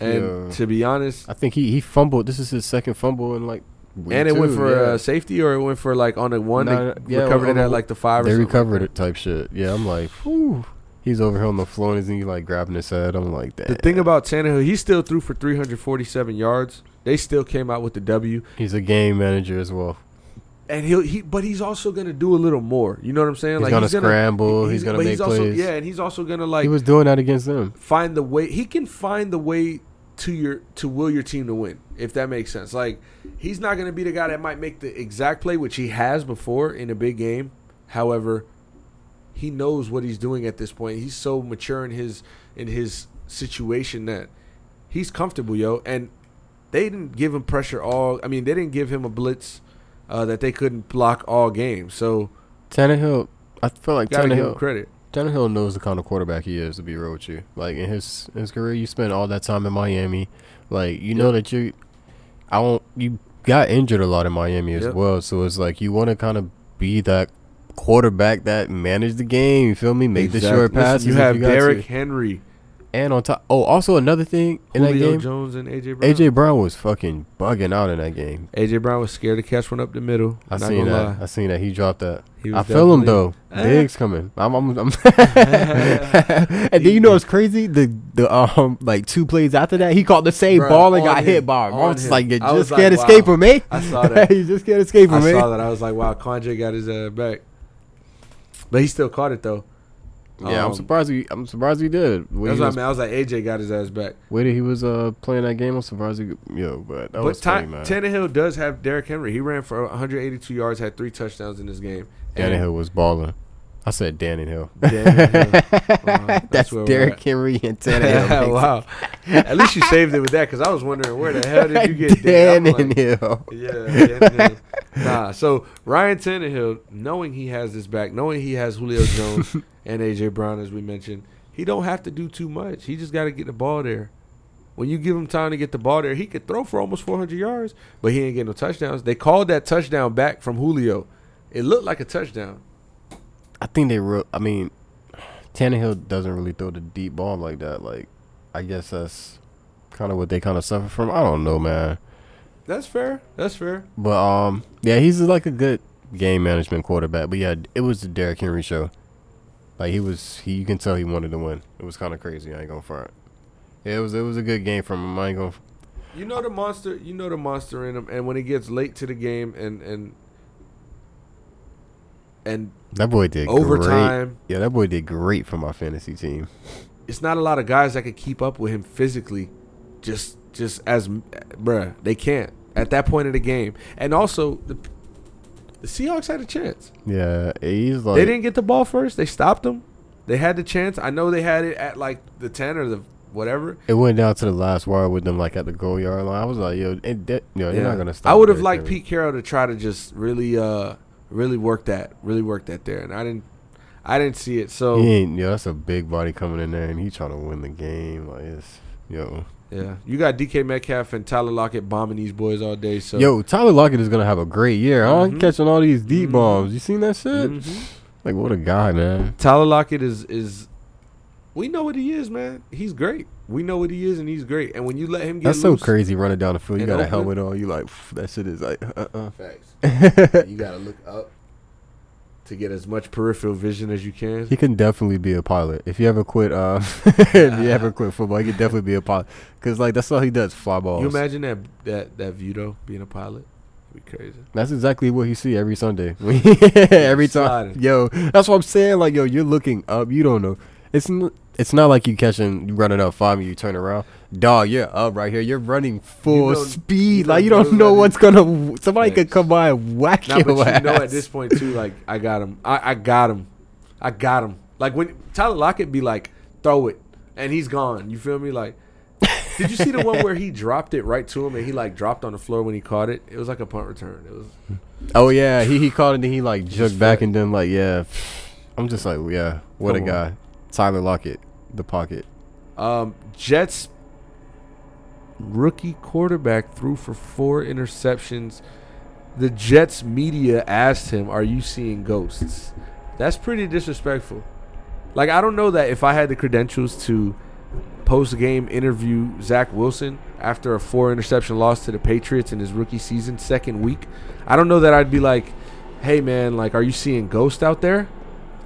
And yeah. to be honest. I think he, he fumbled. This is his second fumble in, like, week And it two, went for yeah. uh, safety or it went for, like, on the one. Nah, they yeah, recovered it at, like, the five or something. They recovered it type shit. Yeah, I'm like, whew. He's over here on the floor, and he's like grabbing his head. I'm like, that. The thing about Tannehill, he still threw for three hundred forty-seven yards. They still came out with the W. He's a game manager as well. And he'll, he, but he's also gonna do a little more. You know what I'm saying? He's like gonna he's scramble. Gonna, he's, he's gonna make he's plays. Also, yeah, and he's also gonna like. He was doing that against them. Find the way. He can find the way to your to will your team to win, if that makes sense. Like, he's not gonna be the guy that might make the exact play, which he has before in a big game. However. He knows what he's doing at this point. He's so mature in his in his situation that he's comfortable, yo. And they didn't give him pressure all. I mean, they didn't give him a blitz uh, that they couldn't block all game. So Tannehill, I feel like gotta Tannehill give him credit. Tannehill knows the kind of quarterback he is. To be real with you, like in his his career, you spent all that time in Miami. Like you yep. know that you, I won't. You got injured a lot in Miami as yep. well. So it's like you want to kind of be that quarterback that managed the game, you feel me? Make exactly. the short passes. Listen, you have you Derek to. Henry, and on top, oh, also another thing Julio in that game, Jones and A J Brown. A J Brown was fucking bugging out in that game. A J Brown was scared to catch one up the middle. I Not seen that. Lie. I seen that. He dropped that. He I feel him though. Ah. Diggs coming. I'm. I'm. I'm and then you know what's crazy? The the um like two plays after that, he caught the same Bro, ball and got him. hit by. Him. I was like, you I just can't like, escape wow. him, eh? I saw that. You just can't escape him, eh? I saw that. I was like, wow, Conjure got his uh, back. But he still caught it though. Yeah, um, I'm surprised he. I'm surprised he did. That's he was, what I mean. I was like, A J got his ass back. Wait, he was uh playing that game. I'm surprised he. Yo, but that but was funny, man. Tannehill does have Derrick Henry. He ran for one hundred eighty-two yards, had three touchdowns in this game. Tannehill was balling. I said Tannehill. uh, that's Derrick Henry and Tannehill. Wow. At least you saved it with that, because I was wondering where the hell did you get Tannehill? Like, yeah, Tannehill. Nah, so Ryan Tannehill, knowing he has this back, knowing he has Julio Jones and A J Brown, as we mentioned, he don't have to do too much. He just got to get the ball there. When you give him time to get the ball there, he could throw for almost four hundred yards, but he ain't getting no touchdowns. They called that touchdown back from Julio. It looked like a touchdown. I think they re- – I mean, Tannehill doesn't really throw the deep ball like that. Like, I guess that's kind of what they kind of suffer from. I don't know, man. That's fair. That's fair. But, um, yeah, he's like a good game management quarterback. But, yeah, it was the Derrick Henry show. Like, he was – he you can tell he wanted to win. It was kind of crazy. I ain't going to front. Yeah, it was it was a good game from him. I ain't gonna. You know the monster. You know the monster in him, and when he gets late to the game, and and and that boy did overtime. Great. Yeah, that boy did great for my fantasy team. It's not a lot of guys that could keep up with him physically. Just just as bruh, they can't at that point of the game, and also the, the Seahawks had a chance. Yeah, he's like they didn't get the ball first. They stopped him. They had the chance. I know they had it at like the ten or the. Whatever. It went down to the last wire with them, like at the goal yard line. I was like, yo, it de- yo yeah. You're not gonna stop. I would have liked Pete Carroll to try to just really, uh, really work that, really work that there, and I didn't, I didn't see it. So yeah, that's a big body coming in there, and he trying to win the game. Like, it's, yo, yeah, you got D K Metcalf and Tyler Lockett bombing these boys all day. So yo, Tyler Lockett is gonna have a great year. I'm mm-hmm. catching all these deep mm-hmm. bombs. You seen that shit? Mm-hmm. Like, what a guy, man. Tyler Lockett is is. We know what he is, man. He's great. We know what he is, and he's great. And when you let him get That's loose, so crazy running down the field. You got open. A helmet on. You like, that shit is like, uh-uh. Facts. You got to look up to get as much peripheral vision as you can. He can definitely be a pilot. If you ever quit uh, if you ever quit football, he could definitely be a pilot. Because, like, that's all he does, fly balls. You imagine that, that, that view, though, being a pilot? Be crazy. That's exactly what you see every Sunday. Every time. Yo, that's what I'm saying. Like, yo, you're looking up. You don't know. It's n- it's not like you catching, you running up five and you turn around. Dog, you're up right here. You're running full you speed. You like, you don't know what's going to – somebody Thanks. could come by and whack nah, your but ass. You know at this point, too, like, I got him. I, I got him. I got him. Like, when Tyler Lockett be like, throw it, and he's gone. You feel me? Like, did you see the one where he dropped it right to him and he, like, dropped on the floor when he caught it? It was like a punt return. It was. Oh, yeah. He, he caught it and he, like, jugged back and then, like, yeah. I'm just like, yeah, what come a guy. On. Tyler Lockett, the pocket. Um, Jets rookie quarterback threw for four interceptions. The Jets media asked him, "Are you seeing ghosts?" That's pretty disrespectful. Like, I don't know that if I had the credentials to post-game interview Zach Wilson after a four-interception loss to the Patriots in his rookie season, second week, I don't know that I'd be like, "Hey, man, like, are you seeing ghosts out there?"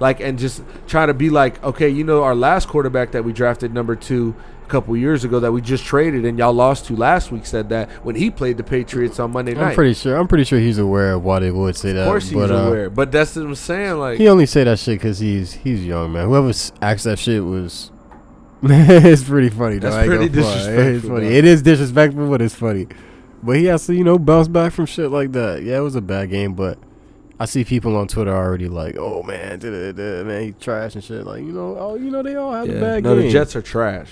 Like, and just trying to be like, okay, you know, our last quarterback that we drafted number two a couple years ago that we just traded and y'all lost to last week said that when he played the Patriots on Monday night. I'm pretty sure. I'm pretty sure he's aware of why they would say that. Of course he's but, uh, aware. But that's what I'm saying. Like, he only say that shit because he's he's young, man. Whoever asked that shit was it's pretty funny. Though. That's pretty disrespectful. It's funny. It is disrespectful, but it's funny. But he has to, you know, bounce back from shit like that. Yeah, it was a bad game, but. I see people on Twitter already like, oh, man, da, da, da, man, he trash and shit. Like, you know, oh, you know, they all have yeah. a bad no, game. No, the Jets are trash.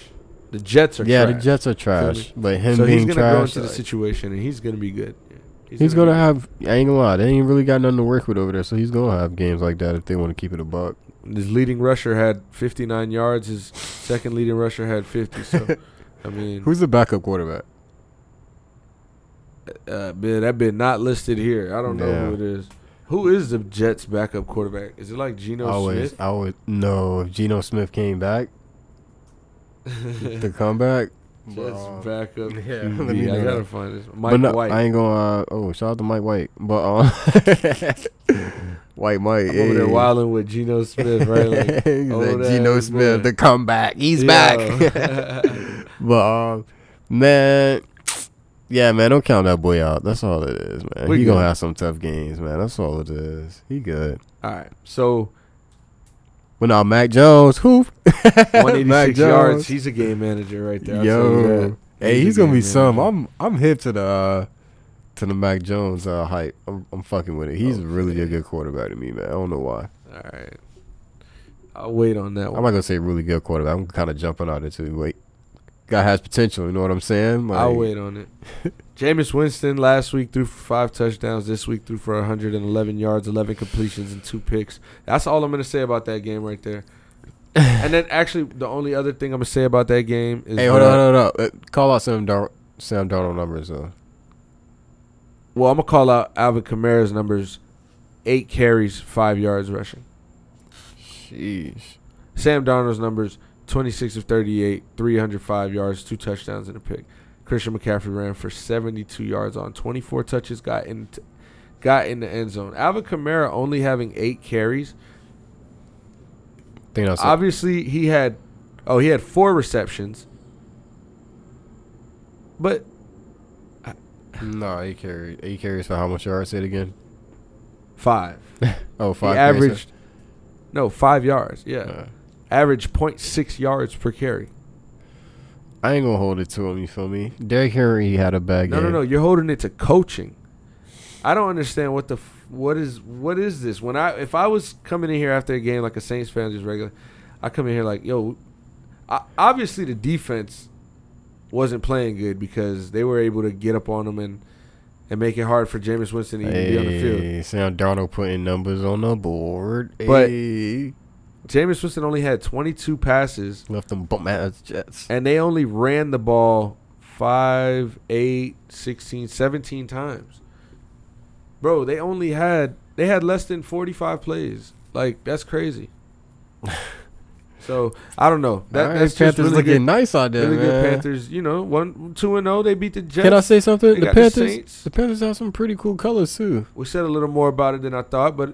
The Jets are yeah, trash. Yeah, the Jets are trash. But him so being he's gonna trash. So he's going to go into like, the situation, and he's going to be good. He's, he's going to have – I ain't going to lie. They ain't really got nothing to work with over there, so he's going to have games like that if they want to keep it a buck. His leading rusher had fifty-nine yards. His second leading rusher had fifty. So, I mean – who's the backup quarterback? Uh, man, that been not listed here. I don't yeah. know who it is. Who is the Jets' backup quarterback? Is it like Geno always, Smith? I would no. If Geno Smith came back, the comeback. Jets uh, backup. Yeah, let me I gotta find this. Mike but no, White. I ain't gonna. Uh, oh, shout out to Mike White. But uh, White Mike I'm hey. over there wilding with Geno Smith, right? Like, Geno Smith, boy. The comeback. He's yeah. back. But um, man. Yeah, man, don't count that boy out. That's all it is, man. We're he going to have some tough games, man. That's all it is. He good. All right, so. Well, now, Mac Jones, who? one eighty-six Mac Jones. Yards. He's a game manager right there. Yo. Hey, he's, he's going to be manager. some. I'm I'm hip to the uh, to the Mac Jones uh, hype. I'm, I'm fucking with it. He's oh, really man. a good quarterback to me, man. I don't know why. All right. I'll wait on that one. I'm not going to say really good quarterback. I'm kind of jumping out of it, too. Wait. Guy has potential, you know what I'm saying? Like, I'll wait on it. Jameis Winston last week threw for five touchdowns. This week threw for one hundred eleven yards, eleven completions, and two picks. That's all I'm going to say about that game right there. And then actually, the only other thing I'm gonna say about that game is hey, hold on, hold on, hold on. Uh, call out Sam Darnold, Sam Darnold numbers though. Well, I'm gonna call out Alvin Kamara's numbers: eight carries, five yards rushing. Sheesh. Sam Darnold's numbers: twenty-six of thirty-eight, three hundred five yards, two touchdowns and a pick. Christian McCaffrey ran for seventy-two yards on twenty-four touches, got in, t- got in the end zone. Alvin Kamara only having eight carries. Obviously, it. he had, oh, he had four receptions. But no, eight carries. Eight carries for how much yards? Say it again. Five. oh, five. He averaged. No, five yards. Yeah, uh, average point six yards per carry. I ain't gonna hold it to him. You feel me? Derek Henry had a bad no, game. No, no, no. You're holding it to coaching. I don't understand what the f- what is what is this? When I if I was coming in here after a game like a Saints fan, just regular, I come in here like, yo, I, obviously the defense wasn't playing good because they were able to get up on them and and make it hard for Jameis Winston to hey, even be on the field. Sam Darnold putting numbers on the board, but. Hey. Jameis Winston only had twenty-two passes. Left them bum-ass Jets. And they only ran the ball five, eight, sixteen, seventeen times. Bro, they only had they had less than forty-five plays. Like, that's crazy. So, I don't know. That, right, that's Panthers really looking good, nice out there, really man. Really good Panthers. You know, one, two and oh, they beat the Jets. Can I say something? They the Panthers the, the Panthers have some pretty cool colors, too. We said a little more about it than I thought, but...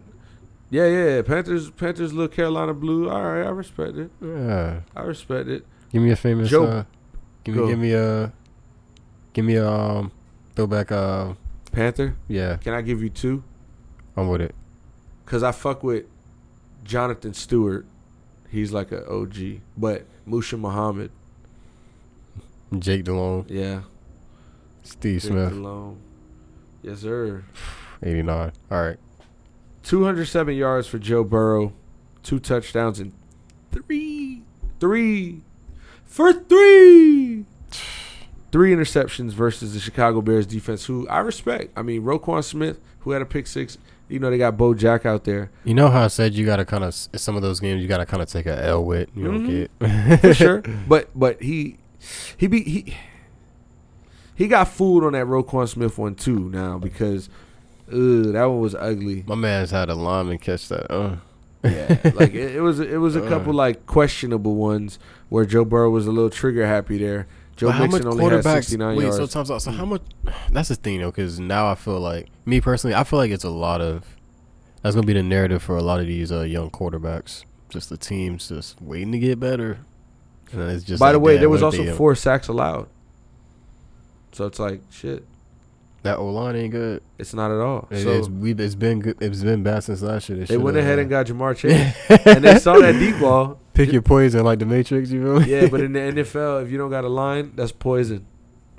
Yeah, yeah, Panthers, Panthers, little Carolina blue. All right, I respect it. Yeah, I respect it. Give me a famous. Joe, uh, give me, go. give me a, give me a um, throwback. Uh, Panther. Yeah. Can I give you two? I'm with it. Cause I fuck with Jonathan Stewart. He's like an O G, but Musha Muhammad, Jake DeLone. Yeah. Steve Jake Smith. DeLone. Yes, sir. eighty-nine. All right. two hundred seven yards for Joe Burrow, two touchdowns and three, three, for three, three interceptions versus the Chicago Bears defense, who I respect. I mean, Roquan Smith, who had a pick six, you know, they got Bo Jack out there. You know how I said you got to kind of, some of those games, you got to kind of take a L with, you mm-hmm. know, kid. For sure. But, but he, he be, he, he got fooled on that Roquan Smith one too now because, Ooh, that one was ugly. My man's had a lineman catch that. Uh. Yeah, like it, it was. It was a uh. couple like questionable ones where Joe Burrow was a little trigger happy there. Joe but Mixon only had sixty-nine wait, yards. So, times out, so how much? That's the thing though, because now I feel like me personally, I feel like it's a lot of. That's gonna be the narrative for a lot of these uh, young quarterbacks. Just the teams just waiting to get better. And it's just. By like, the way, damn, there was also four sacks allowed. So it's like shit. That O-line ain't good. It's not at all. It, so it's, we, it's been good. It's been bad since last year. This they went ahead been. and got Jamar Chase, and they saw that deep ball. Pick your poison like the Matrix, you know? Yeah, but in the N F L, if you don't got a line, that's poison.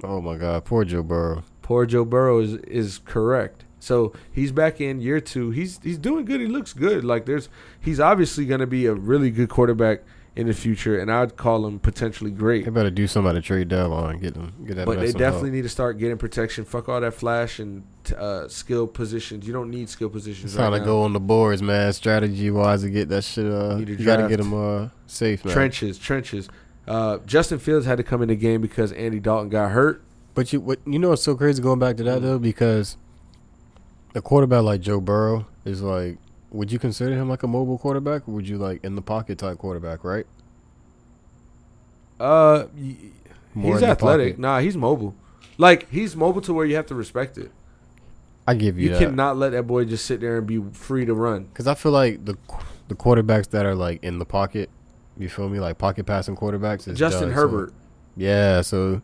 Oh, my God. Poor Joe Burrow. Poor Joe Burrow is, is correct. So he's back in year two. He's he's doing good. He looks good. Like there's, he's obviously going to be a really good quarterback in the future, and I'd call him potentially great. They better do somebody to trade down on and get them. Get that but they definitely help. Need to start getting protection. Fuck all that flash and uh, skill positions. You don't need skill positions. It's right time now. To go on the boards, man. Strategy wise to get that shit. Uh, you, you got to get them uh, safe, man. Trenches, trenches. Uh, Justin Fields had to come in the game because Andy Dalton got hurt. But you, what, you know, it's so crazy going back to that though, because a quarterback like Joe Burrow is like. Would you consider him like a mobile quarterback? Or would you like in the pocket type quarterback, right? Uh, More he's athletic. Nah, he's mobile. Like he's mobile to where you have to respect it. I give you. You that. Cannot let that boy just sit there and be free to run. Because I feel like the the quarterbacks that are like in the pocket, you feel me, like pocket passing quarterbacks. Is Justin done, Herbert. So, yeah, so.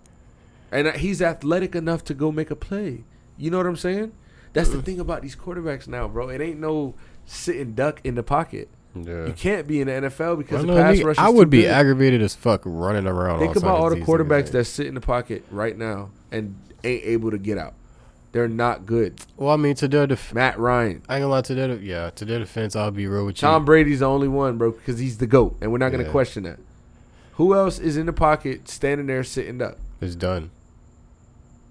And he's athletic enough to go make a play. You know what I'm saying? That's the thing about these quarterbacks now, bro. It ain't no. Sitting duck in the pocket. Yeah. You can't be in the N F L because well, the pass rush is I would too be big. Aggravated as fuck running around. Think all about all the quarterbacks that sit in the pocket right now and ain't able to get out. They're not good. Well, I mean, to their defense. Matt Ryan. I ain't going to lie to their defense. Yeah, to their defense, I'll be real with Tom you. Tom Brady's the only one, bro, because he's the GOAT, and we're not going to yeah. question that. Who else is in the pocket standing there sitting duck? It's done.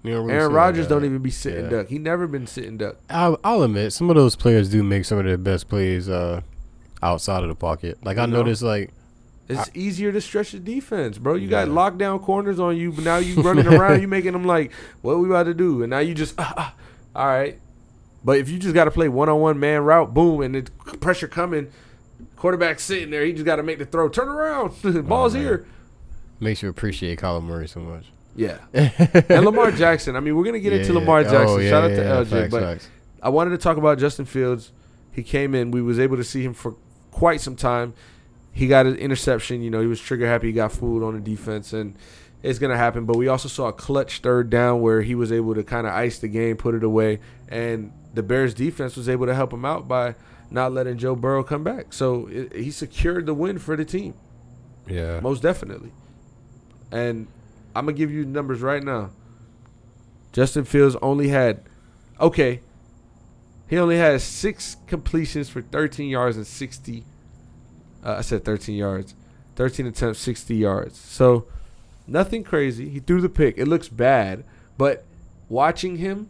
You know, really Aaron Rodgers don't even be sitting yeah. duck. He never been sitting duck. I'll, I'll admit, some of those players do make some of their best plays uh, outside of the pocket. Like, you I know? noticed, like, It's I, easier to stretch the defense, bro. You yeah. got lockdown corners on you, but now you running around, you making them like, what we about to do? And now you just, uh, uh, all right. But if you just got to play one-on-one man route, boom, and the pressure coming, quarterback sitting there, he just got to make the throw. Turn around. Ball's oh, here. Makes you appreciate Kyler Murray so much. Yeah. And Lamar Jackson. I mean, we're going to get yeah, into Lamar yeah. Jackson. Oh, yeah, Shout out yeah, to yeah. L J. Facts, but facts. I wanted to talk about Justin Fields. He came in. We was able to see him for quite some time. He got an interception. You know, he was trigger happy. He got fooled on the defense, and it's going to happen. But we also saw a clutch third down where he was able to kind of ice the game, put it away, and the Bears defense was able to help him out by not letting Joe Burrow come back. So it, he secured the win for the team. Yeah. Most definitely. And I'm going to give you numbers right now. Justin Fields only had, okay, he only had six completions for thirteen yards and sixty. Uh, I said thirteen yards. thirteen attempts, sixty yards. So nothing crazy. He threw the pick. It looks bad. But watching him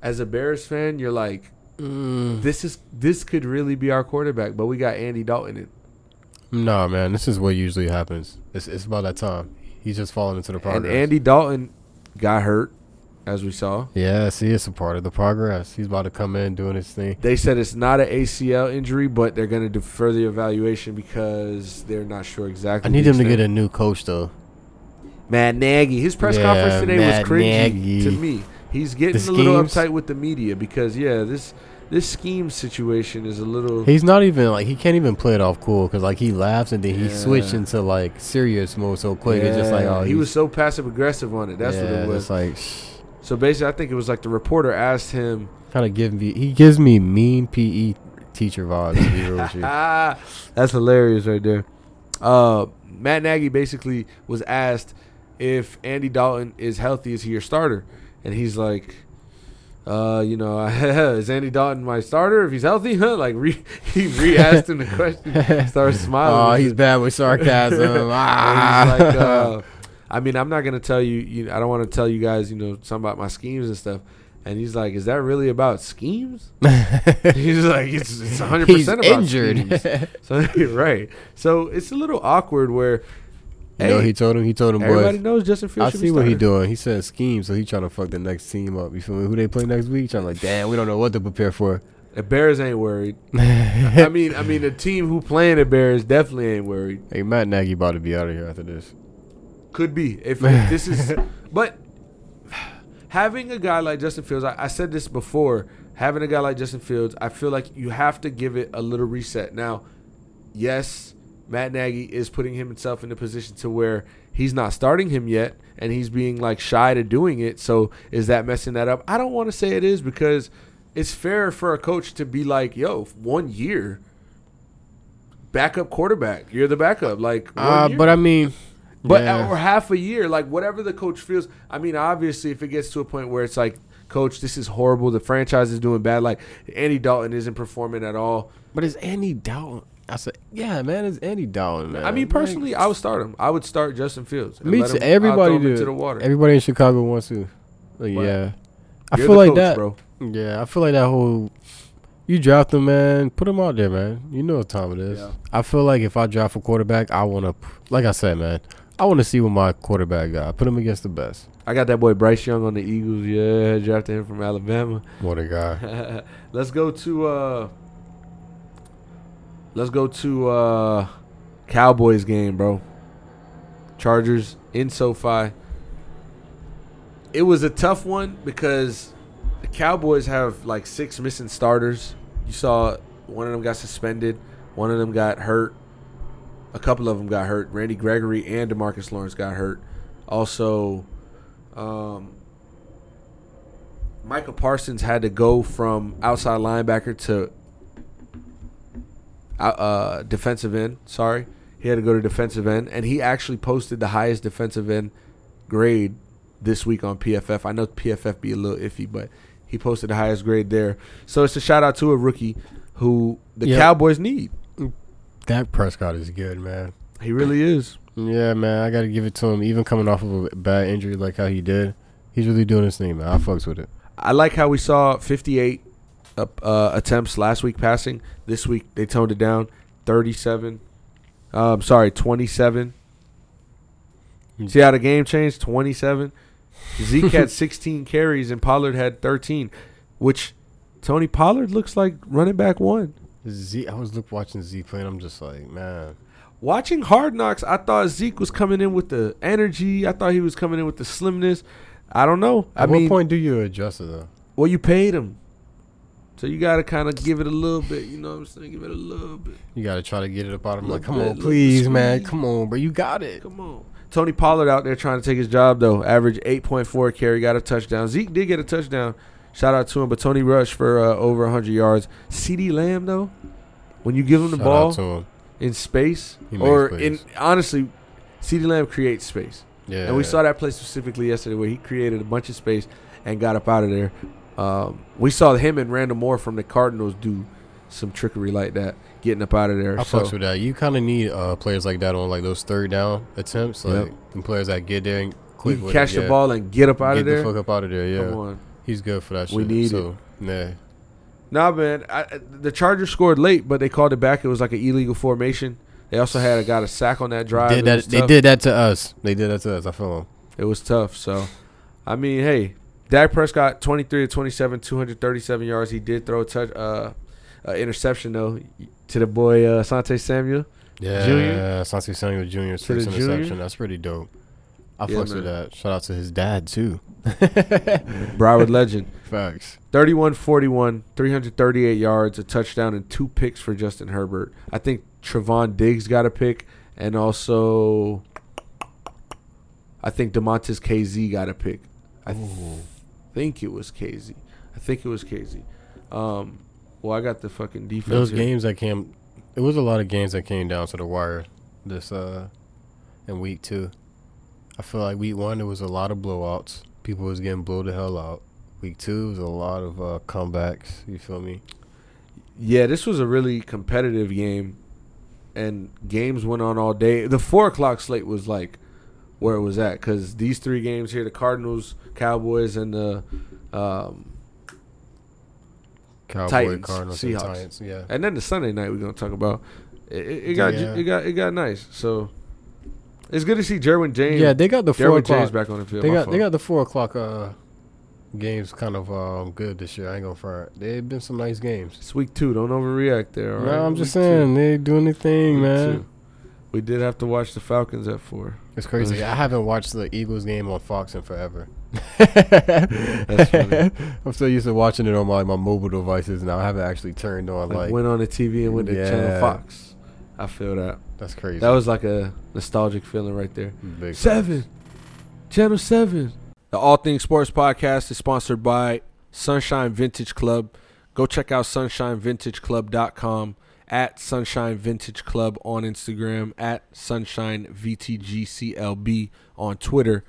as a Bears fan, you're like, mm. this is this could really be our quarterback. But we got Andy Dalton in. Nah, man. This is what usually happens. It's, it's about that time. He's just falling into the progress. And Andy Dalton got hurt, as we saw. Yeah, see, it's a part of the progress. He's about to come in doing his thing. They said it's not an A C L injury, but they're going to do further evaluation because they're not sure exactly. I need him to get a new coach, though. Matt Nagy. His press yeah, conference today Matt was cringy Nagy. to me. He's getting a little uptight with the media because, yeah, this this scheme situation is a little. He's not even, like, he can't even play it off cool because, like, he laughs and then yeah. he switched into, like, serious mode so quick. Yeah. It's just like, oh, he was so passive-aggressive on it. That's yeah, what it was. It's like, shh. So basically, I think it was like the reporter asked him. Kind of give me, he gives me mean P E teacher vibes. To be real with you. That's hilarious right there. Uh, Matt Nagy basically was asked if Andy Dalton is healthy, is he your starter? And he's like, uh, you know, is Andy Dalton my starter if he's healthy? Huh? Like re- he re-asked him the question. Starts smiling. Oh, he's bad with sarcasm. ah. He's like, uh, I mean, I'm not going to tell you, you – I don't want to tell you guys, you know, something about my schemes and stuff. And he's like, is that really about schemes? He's like, it's, it's one hundred percent he's about injured. Schemes. So, right. So, it's a little awkward where – You hey, know, he told him, he told him, everybody boys. Everybody knows Justin Fields I see what he doing. He said schemes, so he trying to fuck the next team up. You feel me? Who they play next week? Trying to like, damn, we don't know what to prepare for. The Bears ain't worried. I mean, I mean, the team who playing the Bears definitely ain't worried. Hey, Matt Nagy about to be out of here after this. Could be if, if this is, but having a guy like Justin Fields, I, I said this before. Having a guy like Justin Fields, I feel like you have to give it a little reset. Now, yes, Matt Nagy is putting himself in a position to where he's not starting him yet, and he's being like shy to doing it. So is that messing that up? I don't want to say it is because it's fair for a coach to be like, "Yo, one year, backup quarterback, you're the backup." Like, one uh, year. But I mean. But yeah. Or half a year, like whatever the coach feels. I mean, obviously, if it gets to a point where it's like, coach, this is horrible. The franchise is doing bad. Like, Andy Dalton isn't performing at all. But it's Andy Dalton. I said, yeah, man, it's Andy Dalton, man. I mean, personally, like, I would start him. I would start Justin Fields. Me too. Him, everybody do. To the water. Everybody in Chicago wants to. Like, yeah. I feel like coach, that. Bro. Yeah, I feel like that whole. You draft him, man. Put him out there, man. You know what time it is. Yeah. I feel like if I draft a quarterback, I want to. Like I said, man. I want to see what my quarterback got. Put him against the best. I got that boy Bryce Young on the Eagles. Yeah, drafted him from Alabama. What a guy. Let's go to uh, let's go to uh, Cowboys game, bro. Chargers in SoFi. It was a tough one because the Cowboys have like six missing starters. You saw one of them got suspended. One of them got hurt. A couple of them got hurt. Randy Gregory and DeMarcus Lawrence got hurt. Also, um, Michael Parsons had to go from outside linebacker to uh, defensive end. Sorry. He had to go to defensive end. And he actually posted the highest defensive end grade this week on P F F. I know P F F be a little iffy, but he posted the highest grade there. So it's a shout-out to a rookie who the yep. Cowboys need. Dak Prescott is good, man. He really is. Yeah, man. I got to give it to him. Even coming off of a bad injury like how he did, he's really doing his thing, man. I fucks with it. I like how we saw fifty-eight uh, attempts last week passing. This week, they toned it down. thirty-seven Um, sorry, twenty-seven. See how the game changed? twenty-seven. Zeke had sixteen carries and Pollard had thirteen, which Tony Pollard looks like running back one. Zeke, I was look, watching Zeke play, and I'm just like, man. Watching Hard Knocks, I thought Zeke was coming in with the energy. I thought he was coming in with the slimness. I don't know. At I what mean, point do you adjust it, though? Well, you paid him. So you got to kind of give it a little bit. You know what I'm saying? Give it a little bit. You got to try to get it up out of him. Like, come on, please, man. Come on, bro. You got it. Come on. Tony Pollard out there trying to take his job, though. Average eight point four carry. Got a touchdown. Zeke did get a touchdown. Shout out to him. But Tony Rush for uh, over one hundred yards. CeeDee Lamb, though, when you give him the Shout ball out to him. in space, or in honestly, CeeDee Lamb creates space. Yeah, and we saw that play specifically yesterday where he created a bunch of space and got up out of there. Um, we saw him and Randall Moore from the Cardinals do some trickery like that, getting up out of there. I so. fucks with that. You kind of need uh, players like that on like those third down attempts, like yep. them players that get there and quick you can catch it, the yeah. ball and get up out get of there. Get the fuck up out of there. Yeah, Come on. He's good for that. We shit. We need so, it. Nah. Nah, man, I, the Chargers scored late, but they called it back. It was like an illegal formation. They also had a got a sack on that drive. Did that, they did that to us. They did that to us. I feel them. It was tough. So, I mean, hey, Dak Prescott, twenty-three to twenty-seven, two hundred thirty-seven yards. He did throw a touch, uh, uh, interception, though, to the boy uh, Asante Samuel yeah, Junior Yeah, Asante Samuel Junior's first interception. Junior? That's pretty dope. I yeah, fucks with that. Shout out to his dad, too. Broward legend. Facts. thirty-one forty-one, three hundred thirty-eight yards, a touchdown, and two picks for Justin Herbert. I think Trevon Diggs got a pick, and also I think DeMontis K Z got a pick. I th- think it was KZ. I think it was KZ. Um, well, I got the fucking defense. Those here. games that came – it was a lot of games that came down to the wire this uh, in week two. I feel like week one, there was a lot of blowouts. People was getting blown the hell out. Week two was a lot of uh, comebacks. You feel me? Yeah, this was a really competitive game, and games went on all day. The four o'clock slate was like where it was at, because these three games here: the Cardinals, Cowboys, and the um, Cowboy, Titans, Cardinals, Seahawks. And Titans, yeah, and then the Sunday night we're gonna talk about. It, it got yeah. it got it got nice. So. It's good to see Derwin James. Yeah, they got the four Derwin o'clock. James back on the field. They got they got the four o'clock uh, games kind of um, good this year. I ain't gonna front. They've been some nice games. It's week two. Don't overreact there. All no, right? I'm week just saying two. They doing their thing, week man. Two. We did have to watch the Falcons at four. It's crazy. I haven't watched the Eagles game on Fox in forever. That's funny. I'm so used to watching it on my, my mobile devices now. I haven't actually turned on like, like went on the T V and went yeah. to Channel Fox. I feel that. That's crazy. That was like a nostalgic feeling right there. Big seven. Fans. Channel seven. The All Things Sports Podcast is sponsored by Sunshine Vintage Club. Go check out sunshine vintage club dot com, at Sunshine Vintage Club on Instagram, at Sunshine V T G C L B on Twitter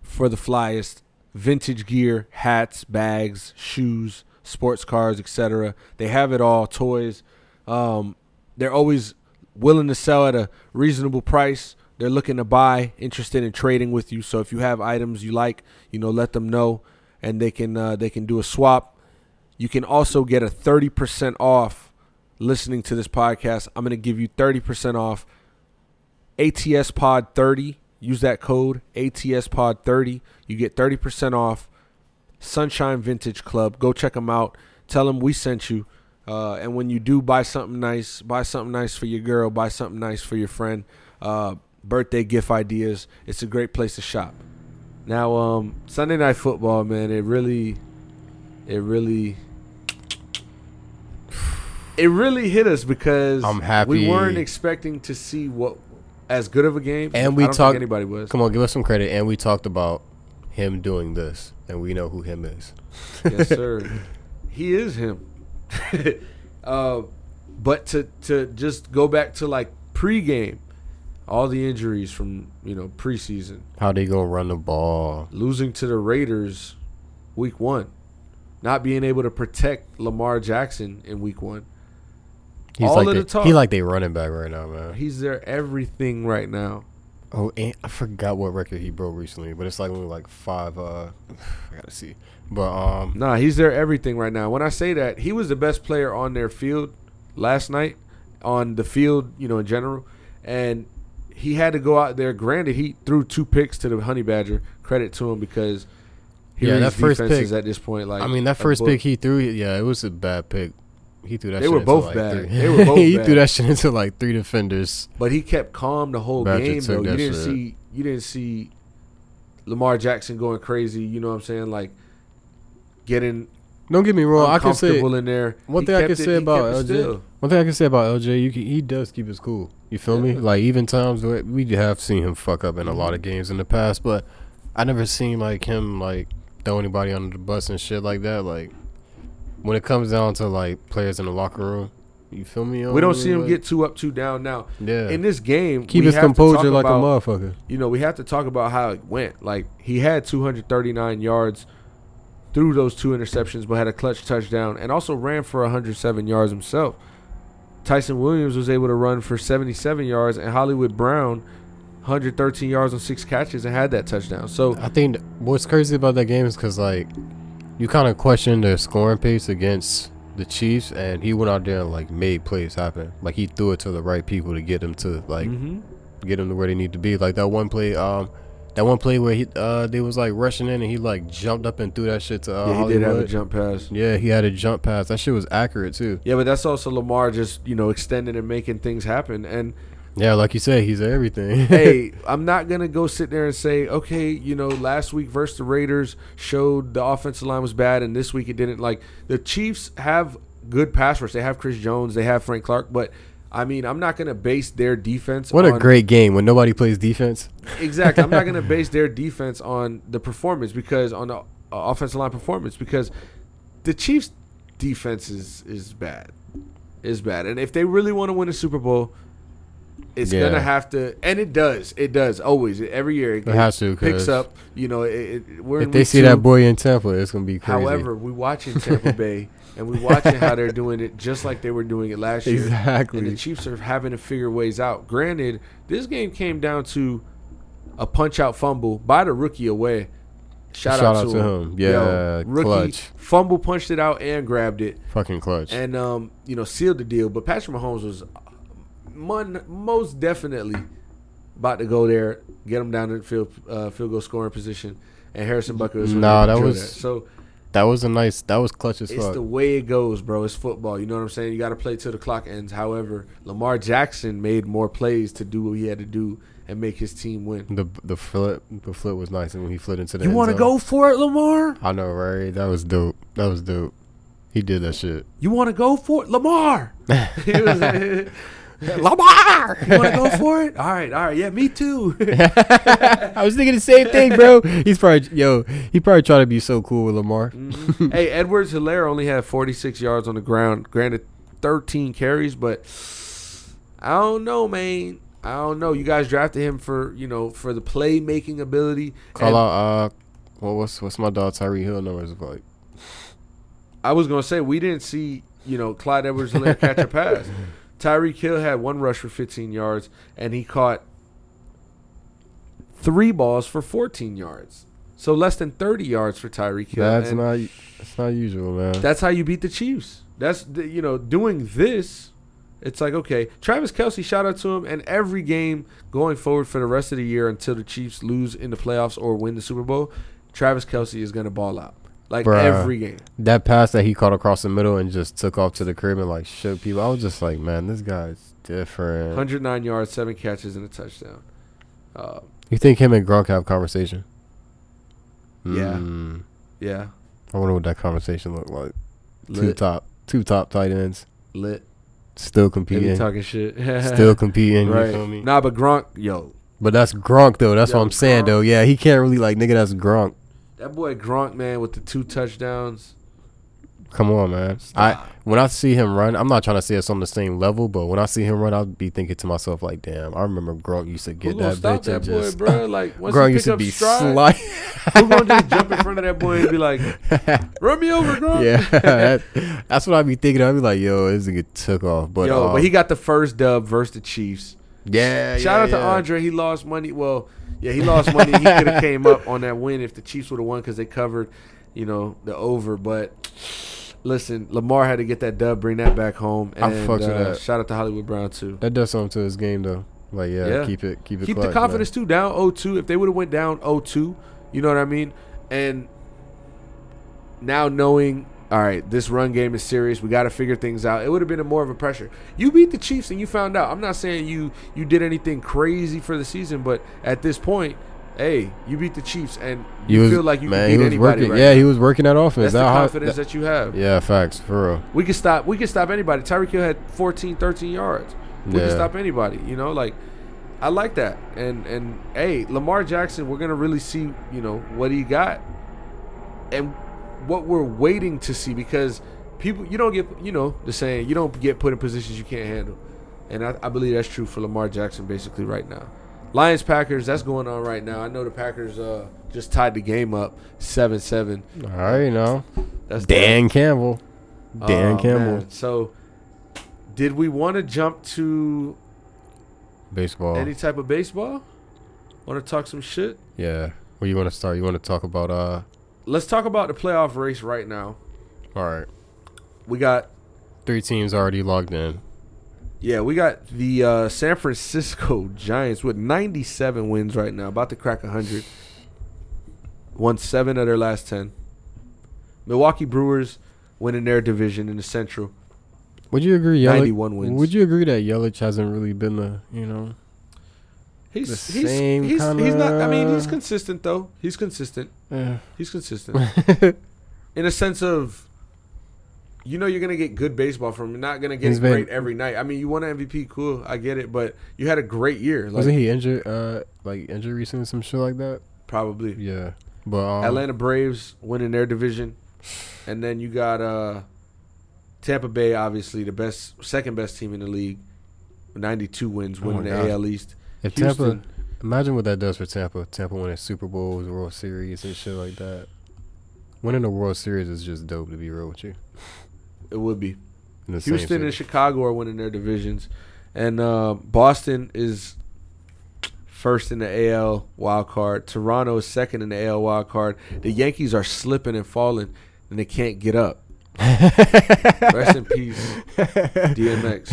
for the flyest vintage gear, hats, bags, shoes, sports cars, et cetera. They have it all, toys. Um, they're always willing to sell at a reasonable price. They're looking to buy, interested in trading with you. So if you have items you like, you know, let them know, and they can uh, they can do a swap. You can also get a thirty percent off listening to this podcast. I'm going to give you thirty percent off A T S Pod thirty. Use that code A T S Pod thirty. You get thirty percent off Sunshine Vintage Club. Go check them out. Tell them we sent you. Uh, and when you do buy something nice, buy something nice for your girl, buy something nice for your friend, uh, birthday gift ideas, it's a great place to shop. Now, um, Sunday Night Football, man, it really, it really, it really hit us because I'm happy. We weren't expecting to see what as good of a game. And we I don't talk, think anybody was. Come on, give us some credit. And we talked about him doing this, and we know who him is. Yes, sir. He is him. uh, but to to just go back to like pregame, all the injuries from you know preseason. How they gonna run the ball? Losing to the Raiders, week one, not being able to protect Lamar Jackson in week one. He's all like of they, the talk. He like they running back right now, man. He's their everything right now. Oh, and I forgot what record he broke recently, but it's like only like five. Uh, I gotta see, but um, nah, he's their everything right now. When I say that, he was the best player on their field last night, on the field, you know, in general, And he had to go out there. Granted, he threw two picks to the Honey Badger. Credit to him because he yeah, that first defenses pick, at this point. Like I mean, that first pick he threw, yeah, it was a bad pick. He threw that they shit were into both like bad. Three. They were both bad. He threw that shit into like three defenders. But he kept calm the whole Badger game, though. You didn't shit. see you didn't see Lamar Jackson going crazy, you know what I'm saying? Like getting Don't get me wrong, I can say in there. One thing I can say about L J. One thing I can say about L J, you can, he does keep his cool. You feel yeah. me? Like even times where we have seen him fuck up in a lot of games in the past, but I never seen like him like throw anybody under the bus and shit like that. Like when it comes down to like players in the locker room, you feel me? We don't see him like, get too up, too down now. Yeah. In this game, keep his composure like about, a motherfucker. You know, we have to talk about how it went. Like he had two hundred thirty-nine yards. Threw those two interceptions, but had a clutch touchdown and also ran for one hundred seven yards himself. Tyson Williams was able to run for seventy-seven yards, and Hollywood Brown, one hundred thirteen yards on six catches, and had that touchdown. So I think what's crazy about that game is because, like, you kind of question their scoring pace against the Chiefs, and he went out there and, like, made plays happen. Like, he threw it to the right people to get them to, like, mm-hmm. get them to where they need to be. Like, that one play, um, That one play where he uh, they was like rushing in and he like jumped up and threw that shit to uh, yeah, he Hollywood. Did have a jump pass. Yeah, he had a jump pass. That shit was accurate too. Yeah, but that's also Lamar just, you know, extending and making things happen. And yeah, like you said, he's everything. Hey, I'm not gonna go sit there and say, okay, you know, last week versus the Raiders showed the offensive line was bad and this week it didn't. Like the Chiefs have good pass rush. They have Chris Jones. They have Frank Clark, but. I mean, I'm not going to base their defense on... What a great game when nobody plays defense. Exactly. I'm not going to base their defense on the performance because on the offensive line performance because the Chiefs' defense is, is bad. Is bad. And if they really want to win a Super Bowl, it's yeah. going to have to... And it does. It does. Always. Every year it, it has to, picks up. You know, it, it, we're if in they see two. That boy in Tampa, it's going to be crazy. However, we watch in Tampa Bay... And we're watching how they're doing it just like they were doing it last year. Exactly. And the Chiefs are having to figure ways out. Granted, this game came down to a punch-out fumble by the rookie away. Shout, Shout out, out to him. him. Yeah, Yo, rookie clutch. Fumble punched it out and grabbed it. Fucking clutch. And, um, you know, sealed the deal. But Patrick Mahomes was mon- most definitely about to go there, get him down to the field, uh, field goal scoring position. And Harrison Butker was nah, that was that. So, That was a nice – that was clutch as fuck. It's the way it goes, bro. It's football. You know what I'm saying? You got to play till the clock ends. However, Lamar Jackson made more plays to do what he had to do and make his team win. The the flip the flip was nice, and when he flipped into the end zone. You want to go for it, Lamar? I know, right? That was dope. That was dope. He did that shit. You want to go for it? Lamar! It was like, Lamar! You want to go for it? All right, all right. Yeah, me too. I was thinking the same thing, bro. He's probably, yo, he probably tried to be so cool with Lamar. Mm-hmm. Hey, Edwards-Helaire only had forty-six yards on the ground. Granted, thirteen carries, but I don't know, man. I don't know. You guys drafted him for, you know, for the playmaking ability. Call and out, uh, well, what's, what's my dog Tyreek Hill numbers like? I was going to say, we didn't see, you know, Clyde Edwards-Helaire catch a pass. Tyreek Hill had one rush for fifteen yards, and he caught three balls for fourteen yards. So less than thirty yards for Tyreek Hill. That's and not that's not usual, man. That's how you beat the Chiefs. That's the, you know, doing this, it's like, okay. Travis Kelce, shout out to him, and every game going forward for the rest of the year until the Chiefs lose in the playoffs or win the Super Bowl, Travis Kelce is going to ball out. Like, bruh, every game. That pass that he caught across the middle and just took off to the crib and, like, shook people. I was just like, man, this guy's different. one hundred nine yards, seven catches, and a touchdown. Uh, you think him and Gronk have a conversation? Yeah. Mm. Yeah. I wonder what that conversation looked like. Lit. Two top two top tight ends. Lit. Still competing. They be talking shit. Still competing. Right. You feel me? Nah, but Gronk, yo. But that's Gronk, though. That's yo, what I'm saying, Gronk. though. Yeah, he can't really, like, nigga, that's Gronk. That boy Gronk, man, with the two touchdowns. Come on, man. Stop. I When I see him run, I'm not trying to say it's on the same level, but when I see him run, I'll be thinking to myself, like, damn, I remember Gronk used to get that bitch. That boy, just, bro? Like, once Gronk used to be slight. Who's going to just jump in front of that boy and be like, run me over, Gronk? Yeah, that, that's what I'd be thinking. I'd be like, yo, this nigga took off. But, yo, um, but he got the first dub versus the Chiefs. Yeah, Shout yeah, out to yeah. Andre. He lost money. Well, yeah, he lost money. He could have came up on that win if the Chiefs would have won because they covered, you know, the over. But listen, Lamar had to get that dub, bring that back home. And I fucked uh, with that. Shout out to Hollywood Brown, too. That does something to his game, though. Like, yeah, yeah. keep it keep it Keep clutch, the confidence, man. Too. Down oh two. If they would have went down oh two, you know what I mean? And now knowing, all right, this run game is serious. We got to figure things out. It would have been a more of a pressure. You beat the Chiefs and you found out. I'm not saying you you did anything crazy for the season, but at this point, hey, you beat the Chiefs and you was, feel like you man, can beat anybody. Right yeah, now. He was working that offense. That's that the confidence that, that you have. Yeah, facts, for real. We can stop. We can stop anybody. Tyreek Hill had fourteen, thirteen yards. We yeah. can stop anybody. You know, like, I like that. And and hey, Lamar Jackson, we're gonna really see, you know, what he got. And what we're waiting to see, because people, you don't get, you know, the saying, you don't get put in positions you can't handle. And I, I believe that's true for Lamar Jackson basically right now. Lions, Packers, that's going on right now. I know the Packers uh, just tied the game up seven seven. All right, you know. That's Dan the, Campbell. Dan uh, Campbell. Man. So, did we want to jump to baseball? Any type of baseball? Want to talk some shit? Yeah. Where you want to start? You want to talk about uh? Let's talk about the playoff race right now. All right. We got three teams already logged in. Yeah, we got the uh, San Francisco Giants with ninety-seven wins right now, about to crack one hundred. Won seven of their last ten. Milwaukee Brewers winning their division in the Central. Would you agree, Yelich? ninety-one wins. Would you agree that Yelich hasn't really been the, you know, He's the he's same he's, kinda... he's not. I mean, he's consistent though. He's consistent. Yeah. He's consistent in a sense of, you know, you're gonna get good baseball from him. You're not gonna get he's it been, great every night. I mean, you won an M V P, cool, I get it, but you had a great year. Like, wasn't he injured? Uh, like injured recently, some shit like that. Probably. Yeah. But um, Atlanta Braves winning their division, and then you got uh, Tampa Bay, obviously the best, second best team in the league, ninety-two wins, winning oh the A L East. If Tampa, imagine what that does for Tampa. Tampa winning Super Bowls, World Series, and shit like that. Winning the World Series is just dope, to be real with you. It would be. Houston and Chicago are winning their divisions. And uh, Boston is first in the A L wild card. Toronto is second in the A L wild card. The Yankees are slipping and falling, and they can't get up. Rest in peace, D M X.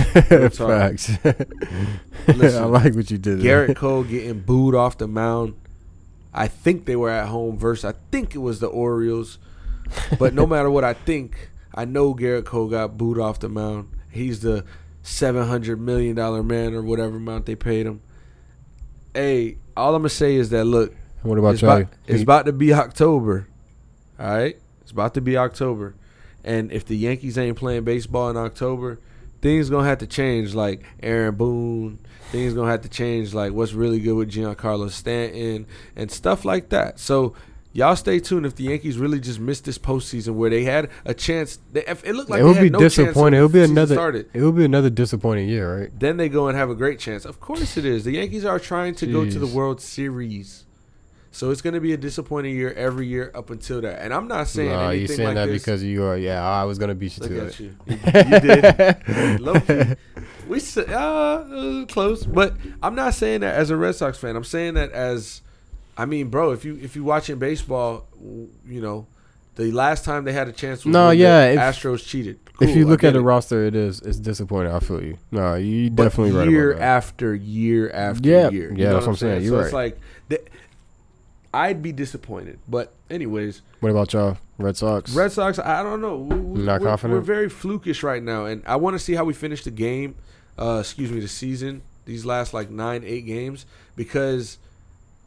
Facts. Listen, I like what you did. Garrett Cole getting booed off the mound. I think they were at home versus, I think it was the Orioles. But no matter what I think, I know Garrett Cole got booed off the mound. He's the seven hundred million dollars man or whatever amount they paid him. Hey, all I'm going to say is that, look, what about it's, about, it's about to be October. All right? It's about to be October. And if the Yankees ain't playing baseball in October, things going to have to change, like Aaron Boone. Things going to have to change, like what's really good with Giancarlo Stanton and stuff like that. So, y'all stay tuned if the Yankees really just missed this postseason where they had a chance. They, it looked like it would they had be no disappointing. Chance it would be another. Started. It would be another disappointing year, right? Then they go and have a great chance. Of course it is. The Yankees are trying to Jeez. go to the World Series. So it's going to be a disappointing year every year up until that. And I'm not saying no, anything like this. No, you're saying like that this. Because you are, yeah, I was going to beat you Look to at it. You. You, you did. We uh, close. But I'm not saying that as a Red Sox fan. I'm saying that as, I mean, bro, if you if you watching baseball, you know, the last time they had a chance was no, yeah, the Astros cheated. Cool, if you look at the it. roster, it is it's disappointing. I feel you. No, you definitely right about that. Year after year after yeah. year. Yeah, yeah, that's what I'm saying. saying. You're so right. It's like the, I'd be disappointed. But anyways. What about y'all? Red Sox? Red Sox, I don't know. We, Not we're, confident? We're very flukish right now. And I want to see how we finish the game, uh, excuse me, the season, these last like nine, eight games. Because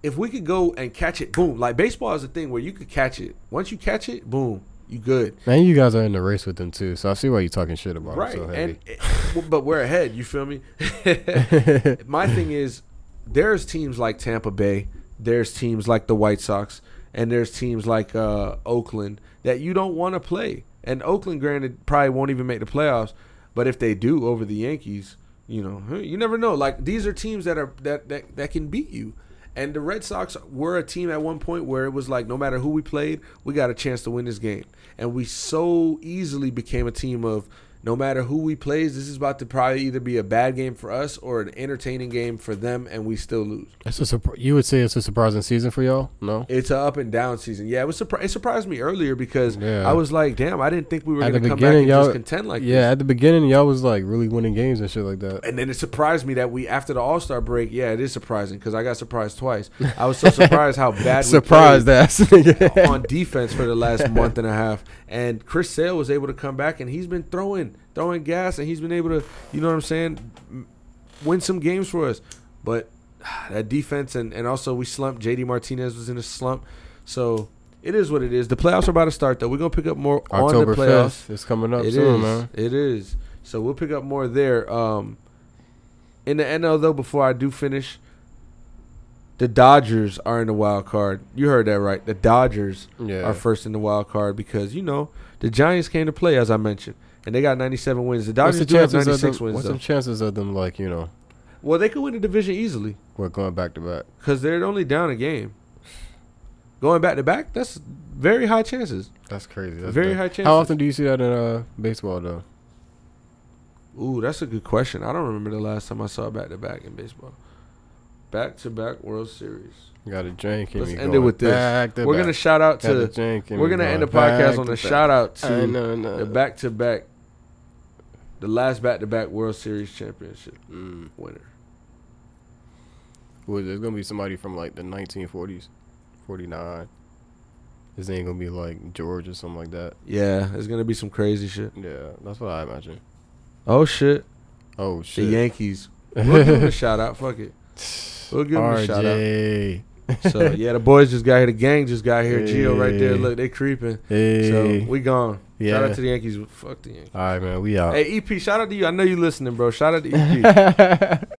if we could go and catch it, boom. Like baseball is a thing where you could catch it. Once you catch it, boom, you good. And you guys are in the race with them too. So I see why you're talking shit about right. them so heavy. And, but we're ahead. You feel me? My thing is there's teams like Tampa Bay. There's teams like the White Sox, and there's teams like uh, Oakland that you don't want to play. And Oakland, granted, probably won't even make the playoffs, but if they do over the Yankees, you know, you never know. Like, these are teams that are that, that, that can beat you. And the Red Sox were a team at one point where it was like, no matter who we played, we got a chance to win this game. And we so easily became a team of no matter who we plays, this is about to probably either be a bad game for us or an entertaining game for them, and we still lose. It's a sur- you would say it's a surprising season for y'all? No? It's an up-and-down season. Yeah, it was surpri- it surprised me earlier because yeah. I was like, damn, I didn't think we were going to come back and just contend like yeah, this. Yeah, at the beginning, y'all was like really winning games and shit like that. And then it surprised me that we, after the All-Star break, yeah, it is surprising because I got surprised twice. I was so surprised how bad surprised we played that. on defense for the last month and a half. And Chris Sale was able to come back, and he's been throwing. Throwing gas, and he's been able to, you know what I'm saying, win some games for us. But that defense, and, and also we slumped. J D Martinez was in a slump. So it is what it is. The playoffs are about to start, though. We're going to pick up more October on the playoffs. fifth is coming up it soon, is. man. It is. So we'll pick up more there. Um, in the N L, though, before I do finish, the Dodgers are in the wild card. You heard that right. The Dodgers yeah. are first in the wild card because, you know, the Giants came to play, as I mentioned. And they got ninety-seven wins. The Dodgers the do have ninety-six them, wins. What's though. Some chances of them, like, you know? Well, they could win the division easily. We're going back to back. Because they're only down a game. Going back to back, that's very high chances. That's crazy. That's very big. high chances. How often do you see that in uh, baseball, though? Ooh, that's a good question. I don't remember the last time I saw back to back in baseball. Back to back World Series. Got a drink. Let's end it with this. Back to we're back. gonna shout out to. We're gonna going end the podcast on a shout out to know, no. the back to back. The last back-to-back World Series championship mm. winner. Well, there's going to be somebody from, like, the nineteen forties, forty-nine. His name going to be, like, George or something like that. Yeah, it's going to be some crazy shit. Yeah, that's what I imagine. Oh, shit. Oh, shit. The Yankees. We'll give them a shout-out. Fuck it. We'll give R J. Them a shout-out. So, yeah, the boys just got here. The gang just got here. Hey. Gio right there. Look, they creeping. Hey. So, we gone. Yeah. Shout out to the Yankees. Fuck the Yankees. All right, man. We out. Hey, E P, shout out to you. I know you listening, bro. Shout out to E P.